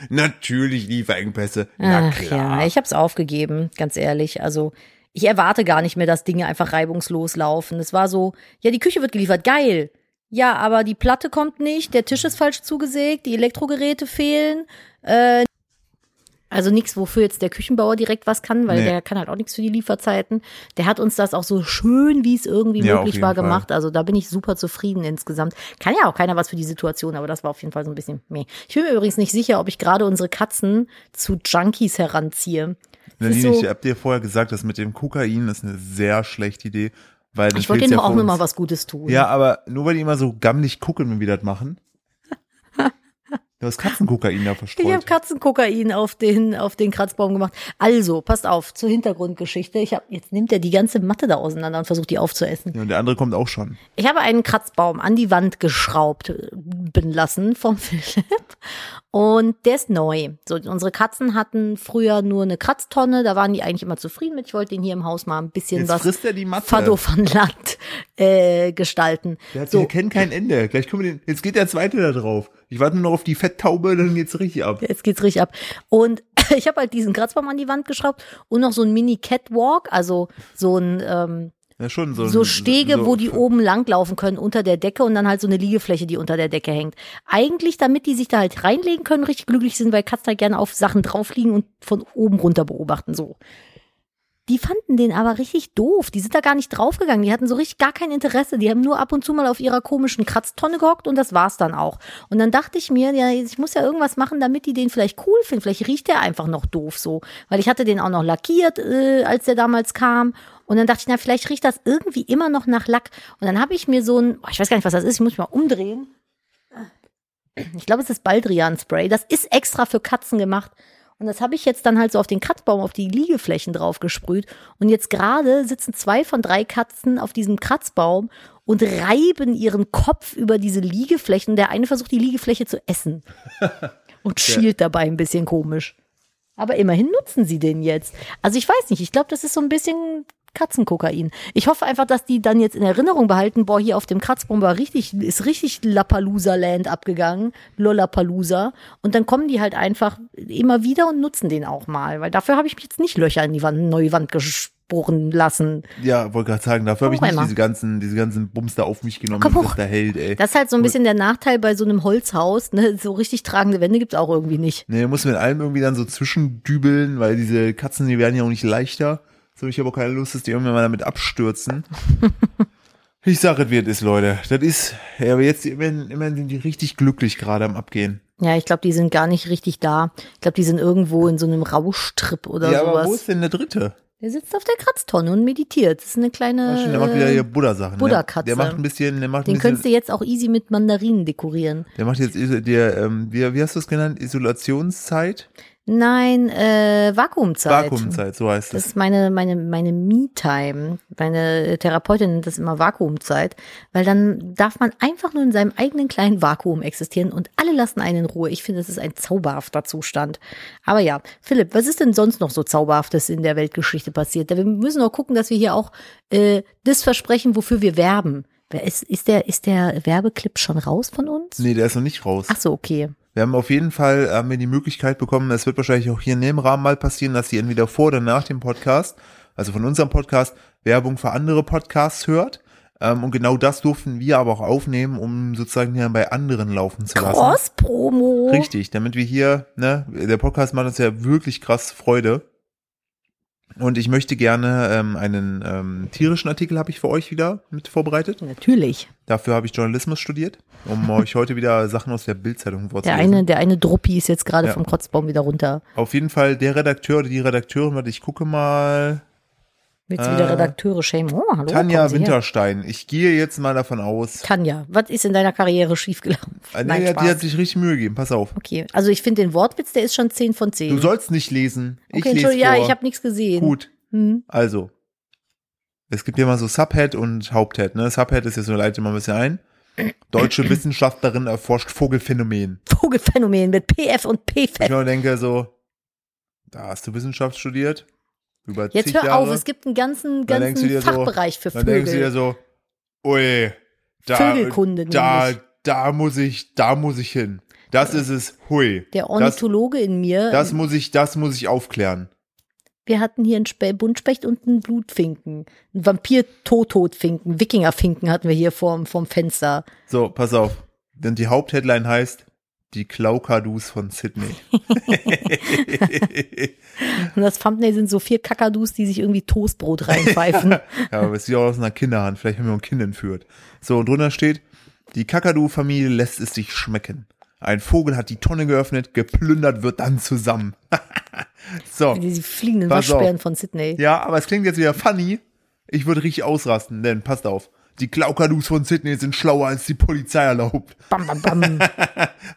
Natürlich Lieferengpässe. Na klar. Ja, ich habe es aufgegeben, ganz ehrlich. Also ich erwarte gar nicht mehr, dass Dinge einfach reibungslos laufen. Es war so, ja, die Küche wird geliefert, geil. Ja, aber die Platte kommt nicht, der Tisch ist falsch zugesägt, die Elektrogeräte fehlen. Also nichts, wofür jetzt der Küchenbauer direkt was kann, weil der kann halt auch nichts für die Lieferzeiten. Der hat uns das auch so schön, wie es irgendwie möglich war, gemacht. Fall. Also da bin ich super zufrieden insgesamt. Kann ja auch keiner was für die Situation, aber das war auf jeden Fall so ein bisschen meh. Ich bin mir übrigens nicht sicher, ob ich gerade unsere Katzen zu Junkies heranziehe. Nadine, ich hab dir vorher gesagt, das mit dem Kokain ist eine sehr schlechte Idee. Weil ich wollte denen auch nur mal was Gutes tun. Ja, aber nur weil die immer so gammelig gucken, wenn wir das machen. Du hast Katzenkokain da verstreut. Ich habe Katzenkokain auf den Kratzbaum gemacht. Also, passt auf, zur Hintergrundgeschichte. Jetzt nimmt er die ganze Matte da auseinander und versucht, die aufzuessen. Ja, und der andere kommt auch schon. Ich habe einen Kratzbaum an die Wand geschraubt lassen vom Philipp. Und der ist neu. So, unsere Katzen hatten früher nur eine Kratztonne. Da waren die eigentlich immer zufrieden mit. Ich wollte den hier im Haus mal ein bisschen jetzt was Fadofan-Land gestalten. Der kennt kein Ende. Gleich können wir jetzt geht der zweite da drauf. Ich warte nur noch auf die Fetttaube, dann geht's richtig ab. Jetzt geht's richtig ab. Und ich habe halt diesen Kratzbaum an die Wand geschraubt und noch so ein Mini-Catwalk, also so ein Stege, wo die oben langlaufen können unter der Decke und dann halt so eine Liegefläche, die unter der Decke hängt. Eigentlich, damit die sich da halt reinlegen können, richtig glücklich sind, weil Katzen halt gerne auf Sachen drauf liegen und von oben runter beobachten, so. Die fanden den aber richtig doof. Die sind da gar nicht draufgegangen. Die hatten so richtig gar kein Interesse. Die haben nur ab und zu mal auf ihrer komischen Kratztonne gehockt und das war's dann auch. Und dann dachte ich mir, ja, ich muss ja irgendwas machen, damit die den vielleicht cool finden. Vielleicht riecht der einfach noch doof so. Weil ich hatte den auch noch lackiert, als der damals kam. Und dann dachte ich, na, vielleicht riecht das irgendwie immer noch nach Lack. Und dann habe ich mir so ein, ich weiß gar nicht, was das ist, ich muss mich mal umdrehen. Ich glaube, es ist Baldrian-Spray. Das ist extra für Katzen gemacht. Und das habe ich jetzt dann halt so auf den Kratzbaum, auf die Liegeflächen drauf gesprüht. Und jetzt gerade sitzen 2 von 3 Katzen auf diesem Kratzbaum und reiben ihren Kopf über diese Liegeflächen. Und der eine versucht, die Liegefläche zu essen und schielt dabei ein bisschen komisch. Aber immerhin nutzen sie den jetzt. Also ich weiß nicht, ich glaube, das ist so ein bisschen Katzenkokain. Ich hoffe einfach, dass die dann jetzt in Erinnerung behalten, boah, hier auf dem Kratzbaum ist richtig Lollapalooza-Land abgegangen, Lollapalooza. Und dann kommen die halt einfach immer wieder und nutzen den auch mal, weil dafür habe ich mich jetzt nicht Löcher in die neue Wand gesprochen lassen. Ja, wollte gerade sagen, dafür habe ich nicht diese ganzen Bums da auf mich genommen, was da hält, ey. Das ist halt so ein bisschen der Nachteil bei so einem Holzhaus, ne? So richtig tragende Wände gibt's auch irgendwie nicht. Nee, muss mit allem irgendwie dann so zwischendübeln, weil diese Katzen, die werden ja auch nicht leichter. Ich habe auch keine Lust, dass die irgendwann mal damit abstürzen. Ich sage, es wird es, Leute. Das ist, ja, aber jetzt immerhin sind die richtig glücklich gerade am Abgehen. Ja, ich glaube, die sind gar nicht richtig da. Ich glaube, die sind irgendwo in so einem Rauschtrip oder sowas. Ja, aber wo ist denn der Dritte? Der sitzt auf der Kratztonne und meditiert. Das ist eine kleine der macht wieder hier Buddha-Sachen. Buddha-Katze. Der macht ein bisschen, den könntest du jetzt auch easy mit Mandarinen dekorieren. Der macht jetzt, wie hast du es genannt? Isolationszeit? Nein, Vakuumzeit. Vakuumzeit, so heißt es. Das ist meine Me-Time. Meine Therapeutin nennt das immer Vakuumzeit, weil dann darf man einfach nur in seinem eigenen kleinen Vakuum existieren und alle lassen einen in Ruhe. Ich finde, das ist ein zauberhafter Zustand. Aber ja, Philipp, was ist denn sonst noch so Zauberhaftes in der Weltgeschichte passiert? Wir müssen auch gucken, dass wir hier auch das versprechen, wofür wir werben. Ist der Werbeclip schon raus von uns? Nee, der ist noch nicht raus. Ach so, okay. Wir haben auf jeden Fall die Möglichkeit bekommen, es wird wahrscheinlich auch hier in dem Rahmen mal passieren, dass ihr entweder vor oder nach dem Podcast, also von unserem Podcast, Werbung für andere Podcasts hört. Und genau das durften wir aber auch aufnehmen, um sozusagen hier bei anderen laufen zu lassen. Cross-Promo. Richtig, damit wir hier, ne, der Podcast macht uns ja wirklich krass Freude. Und ich möchte gerne einen tierischen Artikel habe ich für euch wieder mit vorbereitet. Natürlich. Dafür habe ich Journalismus studiert, um euch heute wieder Sachen aus der Bild-Zeitung vorzulesen. Der eine Druppi ist jetzt gerade vom Kotzbaum wieder runter. Auf jeden Fall der Redakteur oder die Redakteurin, warte, ich gucke mal. Willst du wieder Redakteure schämen? Oh, hallo, Tanja Winterstein. Ich gehe jetzt mal davon aus. Tanja, was ist in deiner Karriere schiefgelaufen? Nein, die hat sich richtig Mühe gegeben, pass auf. Okay, also ich finde den Wortwitz, der ist schon 10 von 10. Du sollst nicht lesen. Ich okay, lese ja, ich habe nichts gesehen. Gut, also. Es gibt ja immer so Subhead und Haupthead, ne? Subhead ist jetzt so, leitet immer ein bisschen ein. Deutsche Wissenschaftlerin erforscht Vogelphänomen. Vogelphänomen mit PF und PFF. Ich denke so, da hast du Wissenschaft studiert. Über jetzt hör Jahre. Auf, es gibt einen ganzen Fachbereich so, für Vögel. Dann denkst du dir so, ui, da muss ich hin. Das ist es, hui. Der Ornithologe in mir. Das muss ich aufklären. Wir hatten hier einen Buntspecht und einen Blutfinken. Einen Vampir-Tototfinken, Wikingerfinken hatten wir hier vorm Fenster. So, pass auf. Denn die Hauptheadline heißt Die Klaukadus von Sydney. Und das Thumbnail sind so 4 Kakadus, die sich irgendwie Toastbrot reinpfeifen. Ja, aber es sieht auch aus einer Kinderhand. Vielleicht haben wir ein Kind entführt. So, und drunter steht, die Kakadu-Familie lässt es sich schmecken. Ein Vogel hat die Tonne geöffnet, geplündert wird dann zusammen. So. Die fliegenden Waschbären von Sydney. Ja, aber es klingt jetzt wieder funny. Ich würde richtig ausrasten, denn passt auf. Die Klaukadus von Sydney sind schlauer, als die Polizei erlaubt. Bam, bam, bam.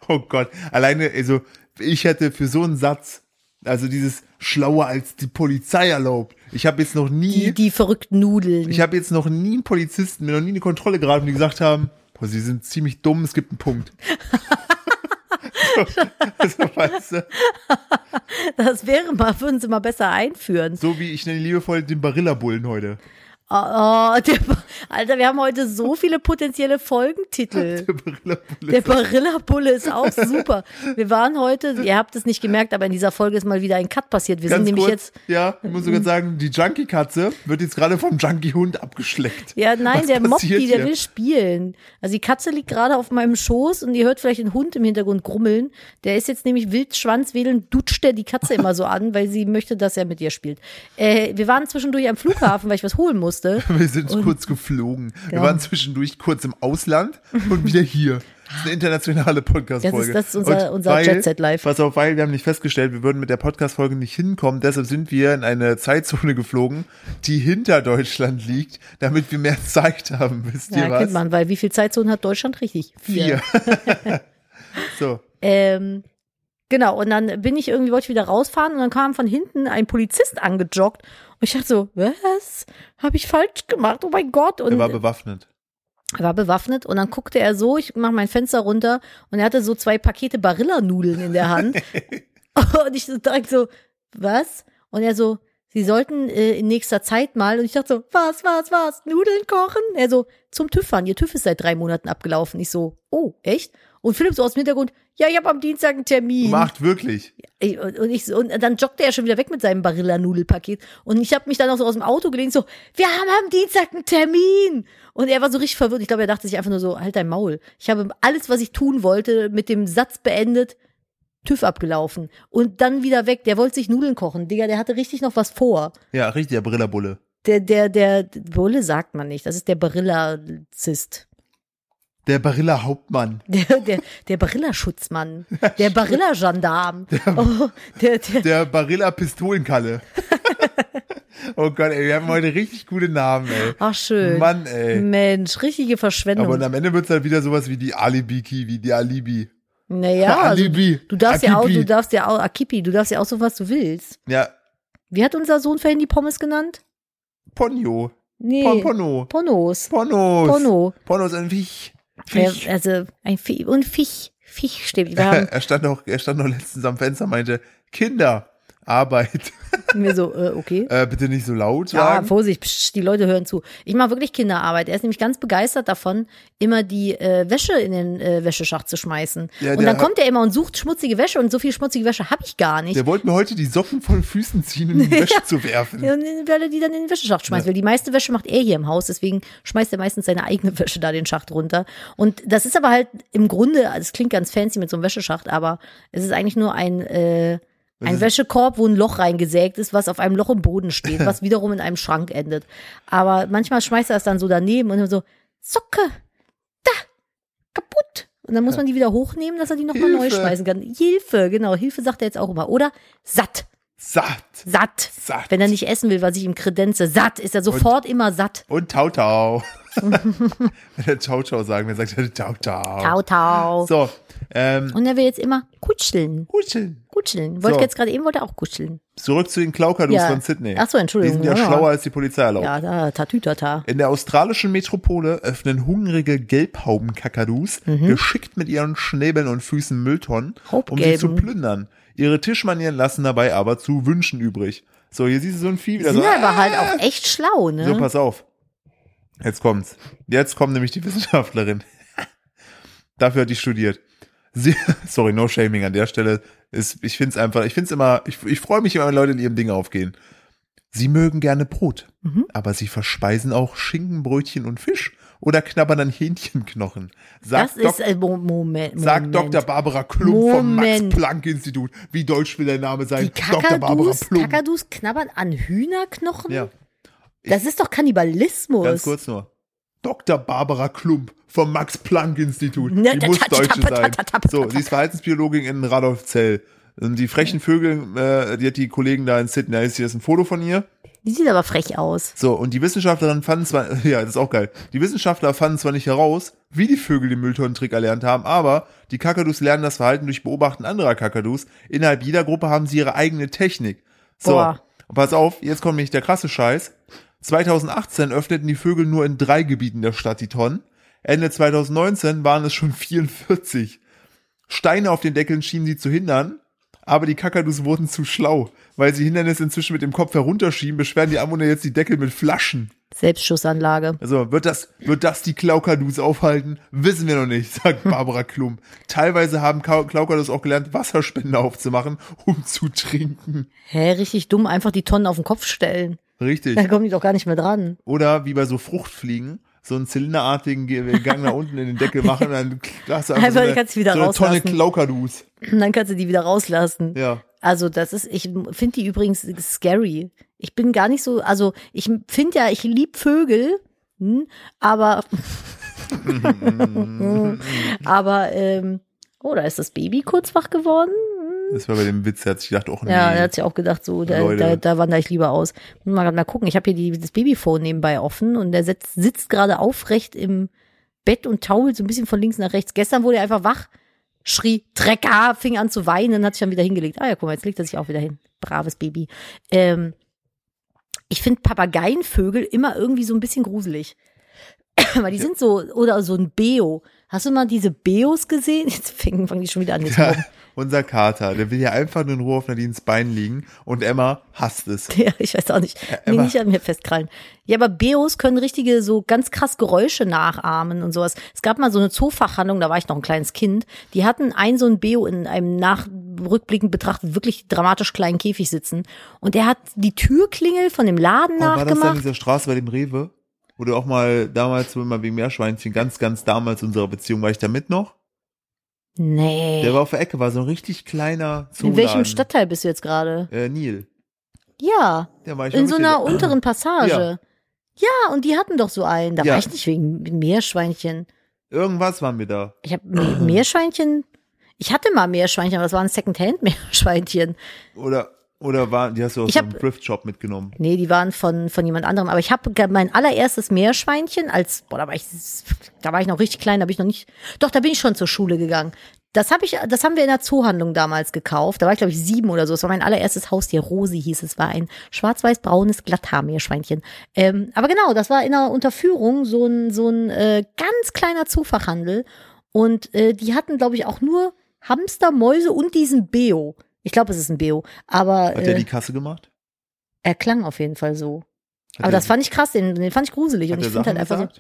Oh Gott. Alleine, also, ich hätte für so einen Satz, also dieses schlauer, als die Polizei erlaubt. Ich habe jetzt noch nie. Die verrückten Nudeln. Ich habe jetzt noch nie einen Polizisten, mir noch nie eine Kontrolle geraten, die gesagt haben, boah, sie sind ziemlich dumm, es gibt einen Punkt. Also, weißt du, das wäre mal, würden sie mal besser einführen. So wie, ich nenne liebevoll den Barilla-Bullen heute. Oh, Alter, wir haben heute so viele potenzielle Folgentitel. Der Barilla-Bulle ist auch super. Wir waren heute, ihr habt es nicht gemerkt, aber in dieser Folge ist mal wieder ein Cut passiert. Wir sind nämlich kurz, jetzt. Ja, ich muss sogar sagen, die Junkie-Katze wird jetzt gerade vom Junkie-Hund abgeschleckt. Ja, nein, was der Mopki, der will spielen. Also die Katze liegt gerade auf meinem Schoß und ihr hört vielleicht den Hund im Hintergrund grummeln. Der ist jetzt nämlich wild schwanzwedelnd, dutscht der die Katze immer so an, weil sie möchte, dass er mit ihr spielt. Wir waren zwischendurch am Flughafen, weil ich was holen musste. Wir sind kurz geflogen. Ja. Wir waren zwischendurch kurz im Ausland und wieder hier. Das ist eine internationale Podcast-Folge. Das ist unser Jet-Set-Live. Pass auf, weil wir haben nicht festgestellt, wir würden mit der Podcast-Folge nicht hinkommen. Deshalb sind wir in eine Zeitzone geflogen, die hinter Deutschland liegt, damit wir mehr Zeit haben. Wisst ihr was? Ja, kennt man, weil wie viel Zeitzonen hat Deutschland richtig? 4. So. Genau, und dann wollte ich wieder rausfahren und dann kam von hinten ein Polizist angejoggt. Und ich dachte so, was? Habe ich falsch gemacht? Oh mein Gott. Und er war bewaffnet. Und dann guckte er so, ich mache mein Fenster runter und er hatte so 2 Pakete Barilla-Nudeln in der Hand. Und ich dachte so, was? Und er so, Sie sollten in nächster Zeit mal, und ich dachte so, was, Nudeln kochen? Er so, zum TÜV fahren, Ihr TÜV ist seit 3 Monaten abgelaufen. Ich so, oh, echt? Und Philipp so aus dem Hintergrund, ja, ich habe am Dienstag einen Termin. Macht wirklich. Und dann joggte er schon wieder weg mit seinem Barilla-Nudelpaket. Und ich habe mich dann auch so aus dem Auto gelehnt, so, wir haben am Dienstag einen Termin. Und er war so richtig verwirrt. Ich glaube, er dachte sich einfach nur so, halt dein Maul. Ich habe alles, was ich tun wollte, mit dem Satz beendet, TÜV abgelaufen. Und dann wieder weg. Der wollte sich Nudeln kochen. Digga, der hatte richtig noch was vor. Ja, richtig, der Barilla-Bulle. Der Bulle sagt man nicht. Das ist der Barilla-Zist. Der Barilla-Hauptmann. Der Barilla-Schutzmann. Der Barilla-Gendarm. Der Barilla-Pistolenkalle. Oh Gott, ey, wir haben heute richtig gute Namen, ey. Ach, schön. Mann, ey. Mensch, richtige Verschwendung. Aber am Ende wird's halt wieder sowas wie die Alibi-Kiwi, die Alibi. Naja, also, du darfst ja auch so, was du willst. Ja. Wie hat unser Sohn vorhin die Pommes genannt? Ponyo. Nee. Porno. Pornos, ein Viech. Fisch. Also ein Vieh und Fisch stimmt. Er stand noch letztens am Fenster, meinte, Kinder, Arbeit. Mir so, okay. Bitte nicht so laut sagen. Ja, Vorsicht, die Leute hören zu. Ich mache wirklich Kinderarbeit. Er ist nämlich ganz begeistert davon, immer die Wäsche in den Wäscheschacht zu schmeißen. Ja, und dann kommt er immer und sucht schmutzige Wäsche und so viel schmutzige Wäsche habe ich gar nicht. Der wollte mir heute die Socken von Füßen ziehen, um die Wäsche zu werfen. Ja, und weil er die dann in den Wäscheschacht schmeißt. Ja. Weil die meiste Wäsche macht er hier im Haus, deswegen schmeißt er meistens seine eigene Wäsche da den Schacht runter. Und das ist aber halt im Grunde, also es klingt ganz fancy mit so einem Wäscheschacht, aber es ist eigentlich nur ein Wäschekorb, wo ein Loch reingesägt ist, was auf einem Loch im Boden steht, was wiederum in einem Schrank endet. Aber manchmal schmeißt er es dann so daneben und so, Zucke, da, kaputt. Und dann muss man die wieder hochnehmen, dass er die nochmal neu schmeißen kann. Hilfe, genau, Hilfe sagt er jetzt auch immer. Oder satt. Satt. Wenn er nicht essen will, was ich ihm kredenze. Satt ist er sofort und, immer satt. Und Tautau. Wenn er Tautau sagen will, sagt er Tautau. Tautau. So. Und er will jetzt immer kutscheln. Kutscheln. Wollte so. Jetzt gerade eben, wollte er auch kutscheln. Zurück zu den Klaukadus von Sydney. Achso, Entschuldigung. Die sind ja schlauer als die Polizei erlaubt. Ja, da, tatütata. In der australischen Metropole öffnen hungrige Gelbhaubenkakadus, geschickt mit ihren Schnäbeln und Füßen Mülltonnen, um sie zu plündern. Ihre Tischmanieren lassen dabei aber zu wünschen übrig. So, hier siehst du so ein Vieh. Die sind so, aber halt auch echt schlau, ne? So, pass auf. Jetzt kommt's. Jetzt kommt nämlich die Wissenschaftlerin. Dafür hat die studiert. Sie, sorry, no shaming an der Stelle. Ich find's einfach, ich freue mich immer, wenn Leute in ihrem Ding aufgehen. Sie mögen gerne Brot, aber sie verspeisen auch Schinkenbrötchen und Fisch oder knabbern an Hähnchenknochen. Sagt Dr. Barbara Klump vom Max-Planck-Institut. Wie deutsch will der Name sein? Die Kakadus, Dr. Barbara Klump. Kakadus knabbern an Hühnerknochen? Ja. Das ist doch Kannibalismus. Ganz kurz nur. Dr. Barbara Klump vom Max-Planck-Institut. Die muss Deutsche sein. So, sie ist Verhaltensbiologin in Radolfzell. Und die frechen Vögel, die hat die Kollegen da in Sydney, hier ist ein Foto von ihr. Die sieht aber frech aus. So, und die Wissenschaftlerin fanden zwar, ja, das ist auch geil, die Wissenschaftler fanden zwar nicht heraus, wie die Vögel den Mülltonnentrick erlernt haben, aber die Kakadus lernen das Verhalten durch Beobachten anderer Kakadus. Innerhalb jeder Gruppe haben sie ihre eigene Technik. So, und pass auf, jetzt kommt nämlich der krasse Scheiß. 2018 öffneten die Vögel nur in 3 Gebieten der Stadt die Tonnen. Ende 2019 waren es schon 44. Steine auf den Deckeln schienen sie zu hindern. Aber die Kakadus wurden zu schlau, weil sie Hindernisse inzwischen mit dem Kopf herunterschieben, beschweren die Ammoner jetzt die Deckel mit Flaschen. Selbstschussanlage. Also wird das die Klaukadus aufhalten? Wissen wir noch nicht, sagt Barbara Klump. Teilweise haben Klaukadus auch gelernt, Wasserspender aufzumachen, um zu trinken. Hä, richtig dumm, einfach die Tonnen auf den Kopf stellen. Richtig. Da kommen die doch gar nicht mehr dran. Oder wie bei so Fruchtfliegen. So einen zylinderartigen Gang nach unten in den Deckel machen und dann kannst du einfach eine Tonne Klaukadus. Und dann kannst du die wieder rauslassen. Ja. Also das ist, ich finde die übrigens scary. Ich bin gar nicht so, also ich finde ja, ich liebe Vögel, aber da ist das Baby kurz wach geworden. Das war bei dem Witz, der hat sich gedacht, oh nee. Ja, der hat sich auch gedacht, so, da wandere ich lieber aus. Mal gucken, ich habe hier das Babyphone nebenbei offen und der sitzt gerade aufrecht im Bett und taumelt so ein bisschen von links nach rechts. Gestern wurde er einfach wach, schrie, Trecker, fing an zu weinen und hat sich dann wieder hingelegt. Ah ja, guck mal, jetzt legt er sich auch wieder hin. Braves Baby. Ich finde Papageienvögel immer irgendwie so ein bisschen gruselig. Weil die sind so, oder so ein Beo. Hast du mal diese Beos gesehen? Jetzt fangen die schon wieder an. Ja, unser Kater, der will ja einfach nur in Ruhe auf Nadines Bein liegen und Emma hasst es. Ja, ich weiß auch nicht. Nee, nicht an mir festkrallen. Ja, aber Beos können richtige, so ganz krass Geräusche nachahmen und sowas. Es gab mal so eine Zoofachhandlung, da war ich noch ein kleines Kind. Die hatten so ein Beo in einem rückblickend betrachtet wirklich dramatisch kleinen Käfig sitzen. Und er hat die Türklingel von dem Laden nachgemacht. War das dann in dieser Straße bei dem Rewe? Oder auch mal damals, wenn man wegen Meerschweinchen, ganz, ganz damals in unserer Beziehung, war ich da mit noch? Nee. Der war auf der Ecke, war so ein richtig kleiner Zooladen. In welchem Stadtteil bist du jetzt gerade? Nil. Ja, war ich in so einer unteren Passage. Ja, und die hatten doch so einen. Da war ich nicht wegen Meerschweinchen. Irgendwas waren wir da. Ich habe Meerschweinchen, ich hatte mal Meerschweinchen, aber es waren Secondhand-Meerschweinchen. Oder waren, die hast du aus einem Thrift-Shop mitgenommen? Nee, die waren von jemand anderem. Aber ich habe mein allererstes Meerschweinchen da war ich noch richtig klein, da bin ich noch nicht, doch, da bin ich schon zur Schule gegangen. Das haben wir in der Zoohandlung damals gekauft. Da war ich, glaube ich, 7 oder so. Es war mein allererstes Haustier. Rosi hieß es. War ein schwarz-weiß-braunes Glatthaar-Meerschweinchen. Aber genau, das war in einer Unterführung so ein ganz kleiner Zoofachhandel. Und die hatten, glaube ich, auch nur Hamster, Mäuse und diesen Beo. Ich glaube, es ist ein Beo, aber... Hat der die Kasse gemacht? Er klang auf jeden Fall so. Aber das fand ich krass, den fand ich gruselig. Hat und ich finde halt einfach gesagt?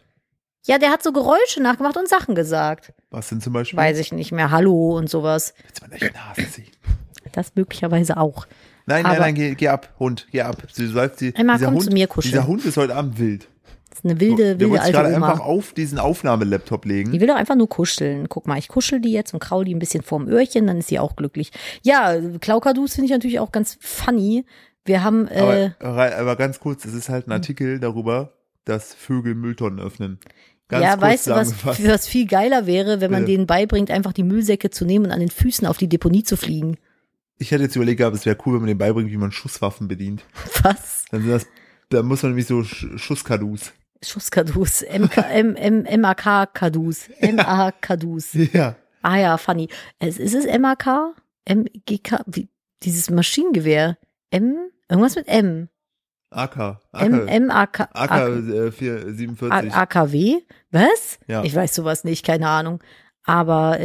So. Ja, der hat so Geräusche nachgemacht und Sachen gesagt. Was denn zum Beispiel? Weiß ich nicht mehr. Hallo und sowas. Willst du mal deine Nase ziehen? Das möglicherweise auch. Nein, geh ab, Hund, geh ab. Einmal komm zu mir kuscheln. Dieser Hund ist heute Abend wild. Das ist eine wilde alte Oma. Der einfach auf diesen Aufnahmelaptop legen. Die will doch einfach nur kuscheln. Guck mal, ich kuschel die jetzt und kraule die ein bisschen vorm Öhrchen, dann ist sie auch glücklich. Ja, Klaukadus finde ich natürlich auch ganz funny. Wir haben... Aber ganz kurz, es ist halt ein Artikel darüber, dass Vögel Mülltonnen öffnen. Ganz ja, weißt du, was viel geiler wäre, wenn man denen beibringt, einfach die Müllsäcke zu nehmen und an den Füßen auf die Deponie zu fliegen. Ich hätte jetzt überlegt, aber es wäre cool, wenn man denen beibringt, wie man Schusswaffen bedient. Was? Dann sind das, da muss man nämlich so Schusskadus. Schusskadus, MAK-Kadus, MA-Kadus. Ja. Ah ja, funny. Ist es MAK? MGK? Dieses Maschinengewehr. M? Irgendwas mit M. AK. MAK. AK 447. AKW? Was? Ja. Ich weiß sowas nicht, keine Ahnung. Aber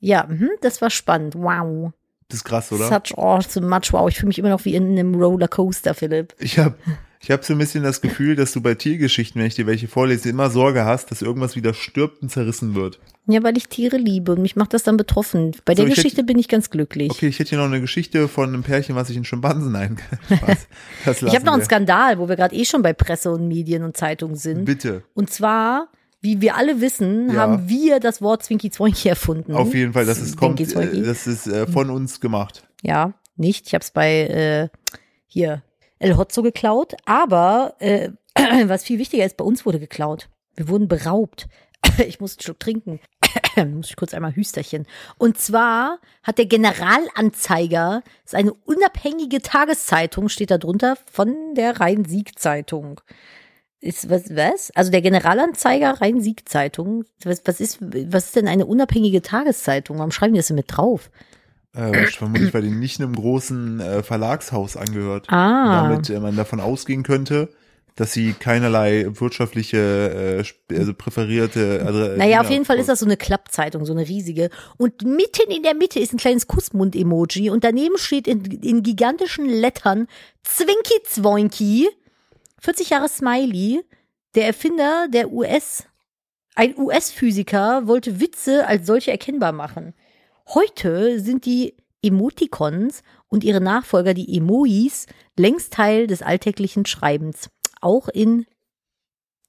ja, das war spannend. Wow. Das ist krass, oder? Such awesome much. Wow, ich fühle mich immer noch wie in einem Rollercoaster, Philipp. Ich hab so ein bisschen das Gefühl, dass du bei Tiergeschichten, wenn ich dir welche vorlese, immer Sorge hast, dass irgendwas wieder stirbt und zerrissen wird. Ja, weil ich Tiere liebe und mich macht das dann betroffen. Bei der Geschichte bin ich ganz glücklich. Okay, ich hätte hier noch eine Geschichte von einem Pärchen, was sich in Schimpansen einkauft. Ich habe noch einen Skandal, wo wir gerade eh schon bei Presse und Medien und Zeitungen sind. Bitte. Und zwar... Wie wir alle wissen, ja, haben wir das Wort Zwinki-Zwonki erfunden. Auf jeden Fall, das ist von uns gemacht. Ja, nicht. Ich habe es bei hier El Hotzo geklaut. Aber was viel wichtiger ist, bei uns wurde geklaut. Wir wurden beraubt. Ich muss einen Schluck trinken. Muss ich kurz einmal Hüsterchen. Und zwar hat der Generalanzeiger, das ist eine unabhängige Tageszeitung, steht da drunter, von der Rhein-Sieg-Zeitung. Ist was? Also der Generalanzeiger Rhein-Sieg-Zeitung. Was ist denn eine unabhängige Tageszeitung? Warum schreiben die das denn mit drauf? Vermutlich, weil die nicht einem großen Verlagshaus angehört. Ah. Damit man davon ausgehen könnte, dass sie keinerlei wirtschaftliche, also präferierte. Naja, auf jeden Fall ist das so eine Klappzeitung, so eine riesige. Und mitten in der Mitte ist ein kleines Kussmund-Emoji und daneben steht in gigantischen Lettern Zwinki-Zwonki. 40 Jahre Smiley, der Erfinder der ein US-Physiker wollte Witze als solche erkennbar machen. Heute sind die Emoticons und ihre Nachfolger, die Emojis, längst Teil des alltäglichen Schreibens. Auch in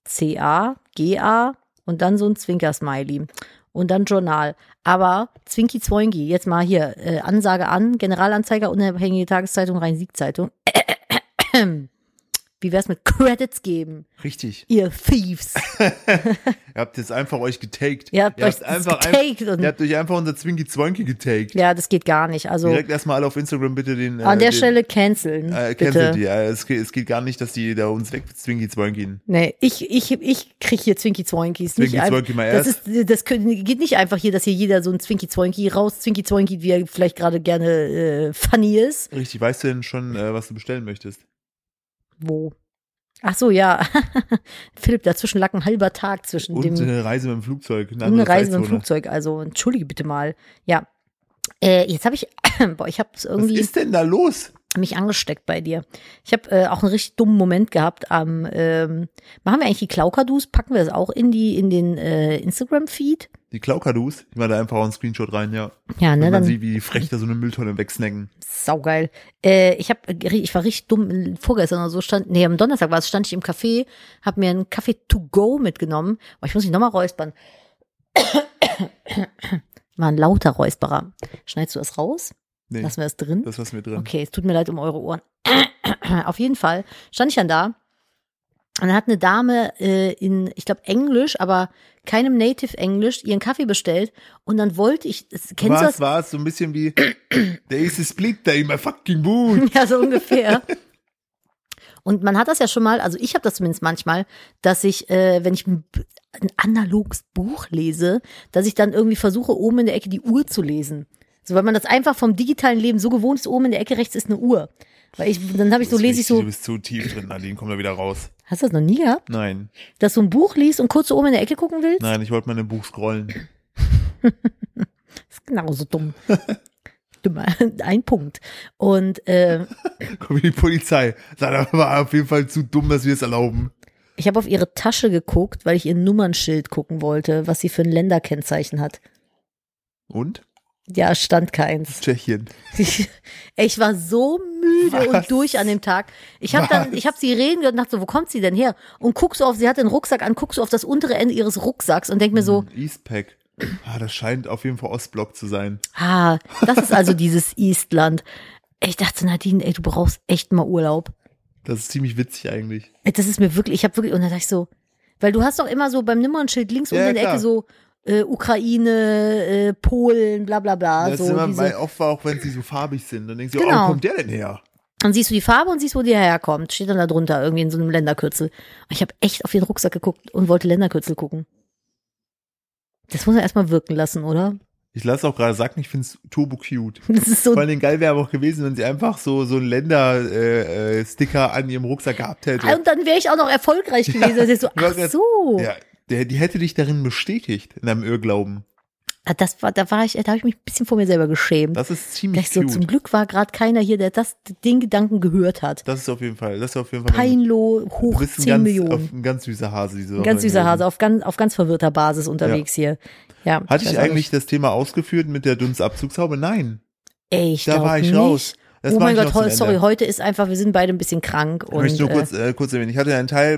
CA, GA und dann so ein Zwinker-Smiley und dann Journal. Aber Zwinki-Zwonki, jetzt mal hier, Ansage an, Generalanzeiger, unabhängige Tageszeitung, Rhein-Sieg-Zeitung. Wie wär's mit Credits geben? Richtig. Ihr Thieves. Ihr habt jetzt einfach euch getaked. Ihr habt euch einfach unser Zwinki-Zwonki getaked. Ja, das geht gar nicht. Also direkt erstmal alle auf Instagram bitte den. An der Stelle canceln. Cancel die. Es geht gar nicht, dass die da uns weg Zwinki-Zwonkin. Nee, ich krieg hier Zwinki-Zwonkis. Zwinki-Zwonki mal erst. Das geht nicht einfach hier, dass hier jeder so ein Zwinki-Zwonki raus, Zwinki-Zwonki, wie er vielleicht gerade gerne funny ist. Richtig, weißt du denn schon, was du bestellen möchtest? Wo? Ach so, ja. Philipp, dazwischen lag ein halber Tag zwischen dem. Und eine Reise mit dem Flugzeug. Eine Reise mit dem Flugzeug, also entschuldige bitte mal. Ja. Jetzt habe ich, ich habe es irgendwie. Was ist denn da los? Mich angesteckt bei dir. Ich habe auch einen richtig dummen Moment gehabt am, machen wir eigentlich die Klaukadus? Packen wir das auch in den Instagram-Feed? Die Klaukadus? Ich mache da einfach auch einen Screenshot rein, ja. Ja, ne, wenn man sieht, wie frech da so eine Mülltonne wegsnacken. Saugeil. Ich war richtig dumm, vorgestern oder so am Donnerstag war es, stand ich im Café, habe mir einen Kaffee to go mitgenommen, aber ich muss mich nochmal räuspern. War ein lauter Räusperer. Schneidest du das raus? Nee, lassen wir das drin? Das lassen wir drin. Okay, es tut mir leid um eure Ohren. Auf jeden Fall stand ich dann da und dann hat eine Dame in, ich glaube, Englisch, aber keinem Native-Englisch, ihren Kaffee bestellt und dann wollte ich, kennst du das? War es so ein bisschen wie, there is a split in my fucking boot. Ja, so ungefähr. Und man hat das ja schon mal, also ich habe das zumindest manchmal, dass ich, wenn ich ein analoges Buch lese, dass ich dann irgendwie versuche, oben in der Ecke die Uhr zu lesen. So, weil man das einfach vom digitalen Leben so gewohnt ist, oben in der Ecke rechts ist eine Uhr. Weil dann habe ich so, lese ich so. Du bist zu tief drin, Nadine, komm da wieder raus. Hast du das noch nie gehabt? Nein. Dass du ein Buch liest und kurz so oben in der Ecke gucken willst? Nein, ich wollte mal ein Buch scrollen. Das ist genauso dumm. Dümmer. Ein Punkt. Und, Komm, die Polizei. Das war auf jeden Fall zu dumm, dass wir es erlauben. Ich habe auf ihre Tasche geguckt, weil ich ihr Nummernschild gucken wollte, was sie für ein Länderkennzeichen hat. Und? Ja, stand keins. Tschechien. Ich war so müde und durch an dem Tag. Ich hab sie reden gehört und dachte so, wo kommt sie denn her? Und guck so auf, sie hat den Rucksack an, guck so auf das untere Ende ihres Rucksacks und denk mir so. Eastpack. Ah, das scheint auf jeden Fall Ostblock zu sein. Ah, das ist also dieses Eastland. Ich dachte, Nadine, ey, du brauchst echt mal Urlaub. Das ist ziemlich witzig eigentlich. Das ist mir wirklich, und dann dachte ich so, weil du hast doch immer so beim Nummernschild links unten in der Ecke so, Ukraine, Polen, bla bla bla. Das so, ist immer bei Opfer, auch wenn sie so farbig sind. Dann denkst du, genau. Oh, wo kommt der denn her? Dann siehst du die Farbe und siehst, wo die herkommt. Steht dann da drunter, irgendwie in so einem Länderkürzel. Ich habe echt auf den Rucksack geguckt und wollte Länderkürzel gucken. Das muss man erstmal wirken lassen, oder? Ich lasse auch gerade sagen, ich finde es turbo cute. Das ist so. Vor allem geil wäre aber auch gewesen, wenn sie einfach so einen Länder-Sticker an ihrem Rucksack gehabt hätte. Und dann wäre ich auch noch erfolgreich gewesen. Ja, also so, ach so. Ja, die hätte dich darin bestätigt, in deinem Irrglauben. Da habe ich mich ein bisschen vor mir selber geschämt. Das ist ziemlich cute. Zum Glück war gerade keiner hier, der den Gedanken gehört hat. Das ist auf jeden Fall. Peinlo hoch 10 Millionen. Auf ein ganz süßer Hase. Diese ganz süßer Hase, auf ganz verwirrter Basis unterwegs hier. Ja, hatte ich eigentlich das Thema ausgeführt mit der Dunstabzugshaube? Nein. Ey, ich glaube nicht. Da war ich raus. Oh mein Gott, sorry, heute ist einfach, wir sind beide ein bisschen krank. Ich möchte nur kurz erwähnen, ich hatte ja einen Teil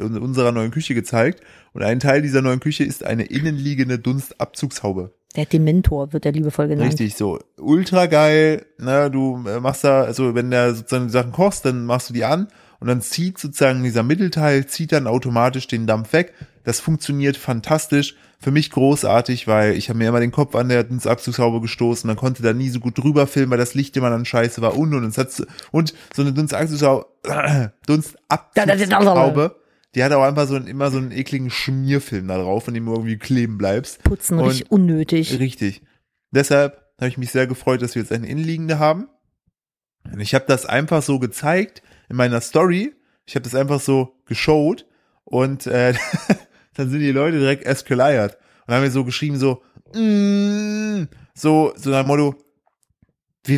unserer neuen Küche gezeigt und ein Teil dieser neuen Küche ist eine innenliegende Dunstabzugshaube. Der Dementor wird der liebevoll genannt. Richtig, so ultra geil, ne, du machst da, also wenn du sozusagen die Sachen kochst, dann machst du die an und dann zieht sozusagen dieser Mittelteil, zieht dann automatisch den Dampf weg. Das funktioniert fantastisch, für mich großartig, weil ich habe mir immer den Kopf an der Dunstabzugshaube gestoßen, dann konnte da nie so gut drüber filmen, weil das Licht immer dann scheiße war und so eine Dunstabzugshaube, die hat auch einfach immer so einen ekligen Schmierfilm da drauf, in dem du irgendwie kleben bleibst. Putzen und richtig unnötig. Richtig. Deshalb habe ich mich sehr gefreut, dass wir jetzt eine innenliegende haben. Und ich habe das einfach so gezeigt in meiner Story. Ich habe das einfach so geshowt und dann sind die Leute direkt escaliert und haben mir so geschrieben, so nach dem Motto, es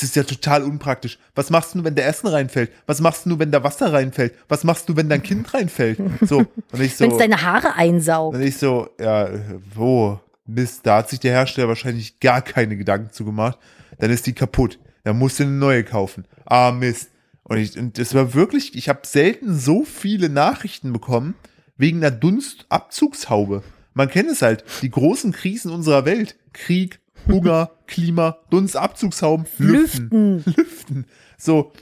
ist ja total unpraktisch. Was machst du, wenn der Essen reinfällt? Was machst du, wenn da Wasser reinfällt? Was machst du, wenn dein Kind reinfällt? So, und ich so, wenn es deine Haare einsaugt. Und ich so, ja, da hat sich der Hersteller wahrscheinlich gar keine Gedanken zu gemacht. Dann ist die kaputt. Dann musst du eine neue kaufen. Ah, Mist. Und das war wirklich, ich habe selten so viele Nachrichten bekommen wegen einer Dunstabzugshaube. Man kennt es halt, die großen Krisen unserer Welt. Krieg, Hunger, Klima, Dunstabzugshauben, Lüften. So,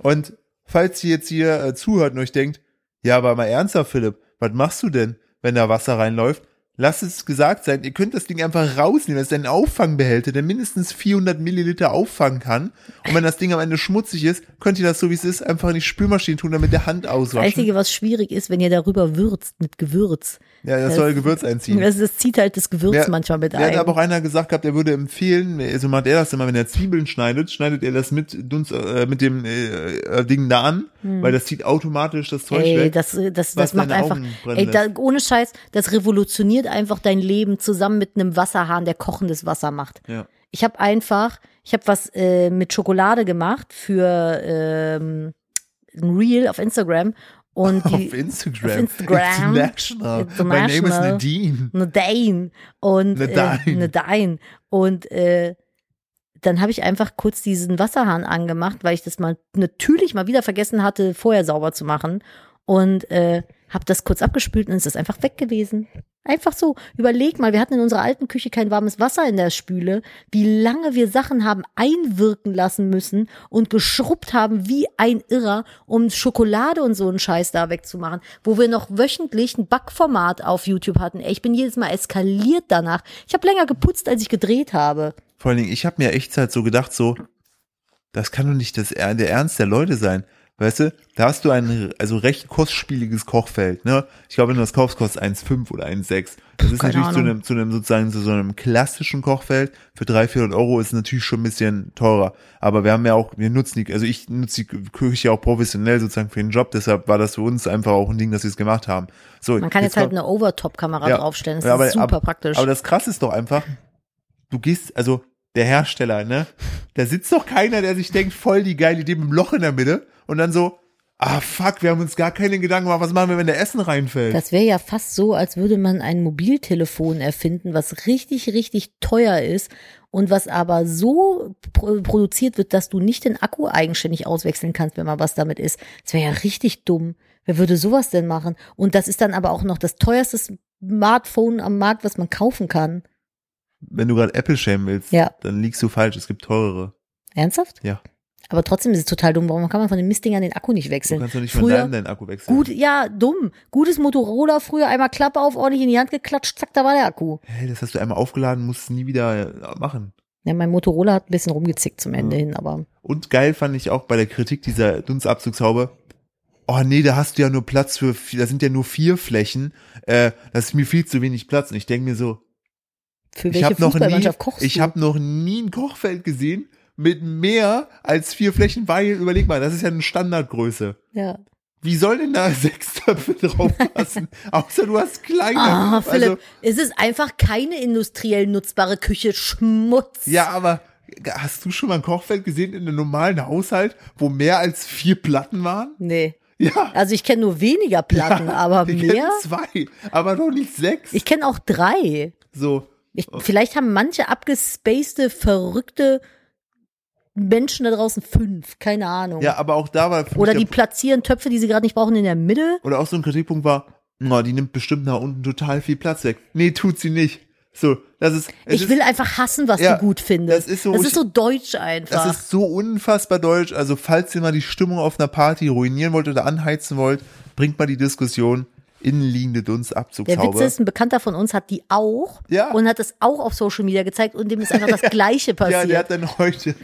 und falls ihr jetzt hier zuhört und euch denkt, ja, aber mal ernsthaft, Philipp, was machst du denn, wenn da Wasser reinläuft? Lasst es gesagt sein, ihr könnt das Ding einfach rausnehmen, das ist ein Auffangbehälter, der mindestens 400 Milliliter auffangen kann. Und wenn das Ding am Ende schmutzig ist, könnt ihr das, so wie es ist, einfach in die Spülmaschine tun, damit der Hand auswaschen. Das Einzige, was schwierig ist, wenn ihr darüber würzt, mit Gewürz. Ja, das soll Gewürz einziehen. Das zieht halt das Gewürz manchmal mit ein. Der hat aber auch einer gesagt gehabt, er würde empfehlen, also macht er das immer, wenn er Zwiebeln schneidet er das mit Ding da an, weil das zieht automatisch das Zeug weg. Das macht einfach, ohne Scheiß, das revolutioniert einfach dein Leben zusammen mit einem Wasserhahn, der kochendes Wasser macht. Ja. Ich habe was mit Schokolade gemacht für ein Reel auf Instagram. Und auf Instagram. International. My name is Nadine. Nadine. Und dann habe ich einfach kurz diesen Wasserhahn angemacht, weil ich das mal natürlich mal wieder vergessen hatte, vorher sauber zu machen. Und hab das kurz abgespült und ist das einfach weg gewesen. Einfach so. Überleg mal, wir hatten in unserer alten Küche kein warmes Wasser in der Spüle, wie lange wir Sachen haben einwirken lassen müssen und geschrubbt haben wie ein Irrer, um Schokolade und so einen Scheiß da wegzumachen, wo wir noch wöchentlich ein Backformat auf YouTube hatten. Ey, ich bin jedes Mal eskaliert danach. Ich habe länger geputzt, als ich gedreht habe. Vor allen Dingen, ich habe mir echt halt so gedacht, so, das kann doch nicht der Ernst der Leute sein. Weißt du, da hast du ein recht kostspieliges Kochfeld, ne? Ich glaube, wenn du das kaufst, kostet 1,5 oder 1,6. Das ist natürlich zu einem klassischen Kochfeld für 300-400 Euro ist natürlich schon ein bisschen teurer. Aber ich nutze die Küche auch professionell sozusagen für den Job, deshalb war das für uns einfach auch ein Ding, dass wir es gemacht haben. So, man kann jetzt halt eine Overtop-Kamera draufstellen, ist super praktisch. Aber das Krasse ist doch einfach, du gehst, also der Hersteller, ne? Da sitzt doch keiner, der sich denkt, voll die geile Idee mit dem Loch in der Mitte. Und dann so, wir haben uns gar keine Gedanken gemacht, was machen wir, wenn der Essen reinfällt? Das wäre ja fast so, als würde man ein Mobiltelefon erfinden, was richtig, richtig teuer ist und was aber so produziert wird, dass du nicht den Akku eigenständig auswechseln kannst, wenn mal was damit ist. Das wäre ja richtig dumm. Wer würde sowas denn machen? Und das ist dann aber auch noch das teuerste Smartphone am Markt, was man kaufen kann. Wenn du gerade Apple schämen willst, dann liegst du falsch. Es gibt teurere. Ernsthaft? Ja. Aber trotzdem ist es total dumm. Warum kann man von den Mistdingern den Akku nicht wechseln? Du kannst doch nicht von deinem den Akku wechseln. Gut, ja, dumm. Gutes Motorola, früher einmal Klappe auf, ordentlich in die Hand geklatscht, zack, da war der Akku. Hey, das hast du einmal aufgeladen, musst nie wieder machen. Ja, mein Motorola hat ein bisschen rumgezickt zum Ende hin, aber. Und geil fand ich auch bei der Kritik dieser Dunstabzugshaube. Oh nee, da hast du ja nur Platz für, da sind ja nur 4 Flächen. Das ist mir viel zu wenig Platz. Und ich denke mir so, für welche Fußballmannschaft kochst du? Ich habe noch nie ein Kochfeld gesehen mit mehr als 4 Flächen, weil, überleg mal, das ist ja eine Standardgröße. Ja. Wie soll denn da 6 Töpfe draufpassen? Außer du hast kleiner. Ah, Philipp, es ist einfach keine industriell nutzbare Küche, Schmutz. Ja, aber hast du schon mal ein Kochfeld gesehen in einem normalen Haushalt, wo mehr als 4 Platten waren? Nee. Ja. Also ich kenne nur weniger Platten, ja, aber mehr. Ich kenne 2, aber noch nicht 6. Ich kenne auch 3. So. Vielleicht haben manche abgespacede, verrückte Menschen da draußen 5, keine Ahnung. Ja, aber auch da war. Oder die platzieren Töpfe, die sie gerade nicht brauchen, in der Mitte. Oder auch so ein Kritikpunkt war, na, die nimmt bestimmt nach unten total viel Platz weg. Nee, tut sie nicht. So, das ist. Ich will einfach hassen, was du gut findest. Das ist so deutsch einfach. Das ist so unfassbar deutsch. Also, falls ihr mal die Stimmung auf einer Party ruinieren wollt oder anheizen wollt, bringt mal die Diskussion. Innenliegende Dunstabzugshaube. Der Witz ist, ein Bekannter von uns hat die auch und hat das auch auf Social Media gezeigt und dem ist einfach das Gleiche passiert. Ja, der hat dann heute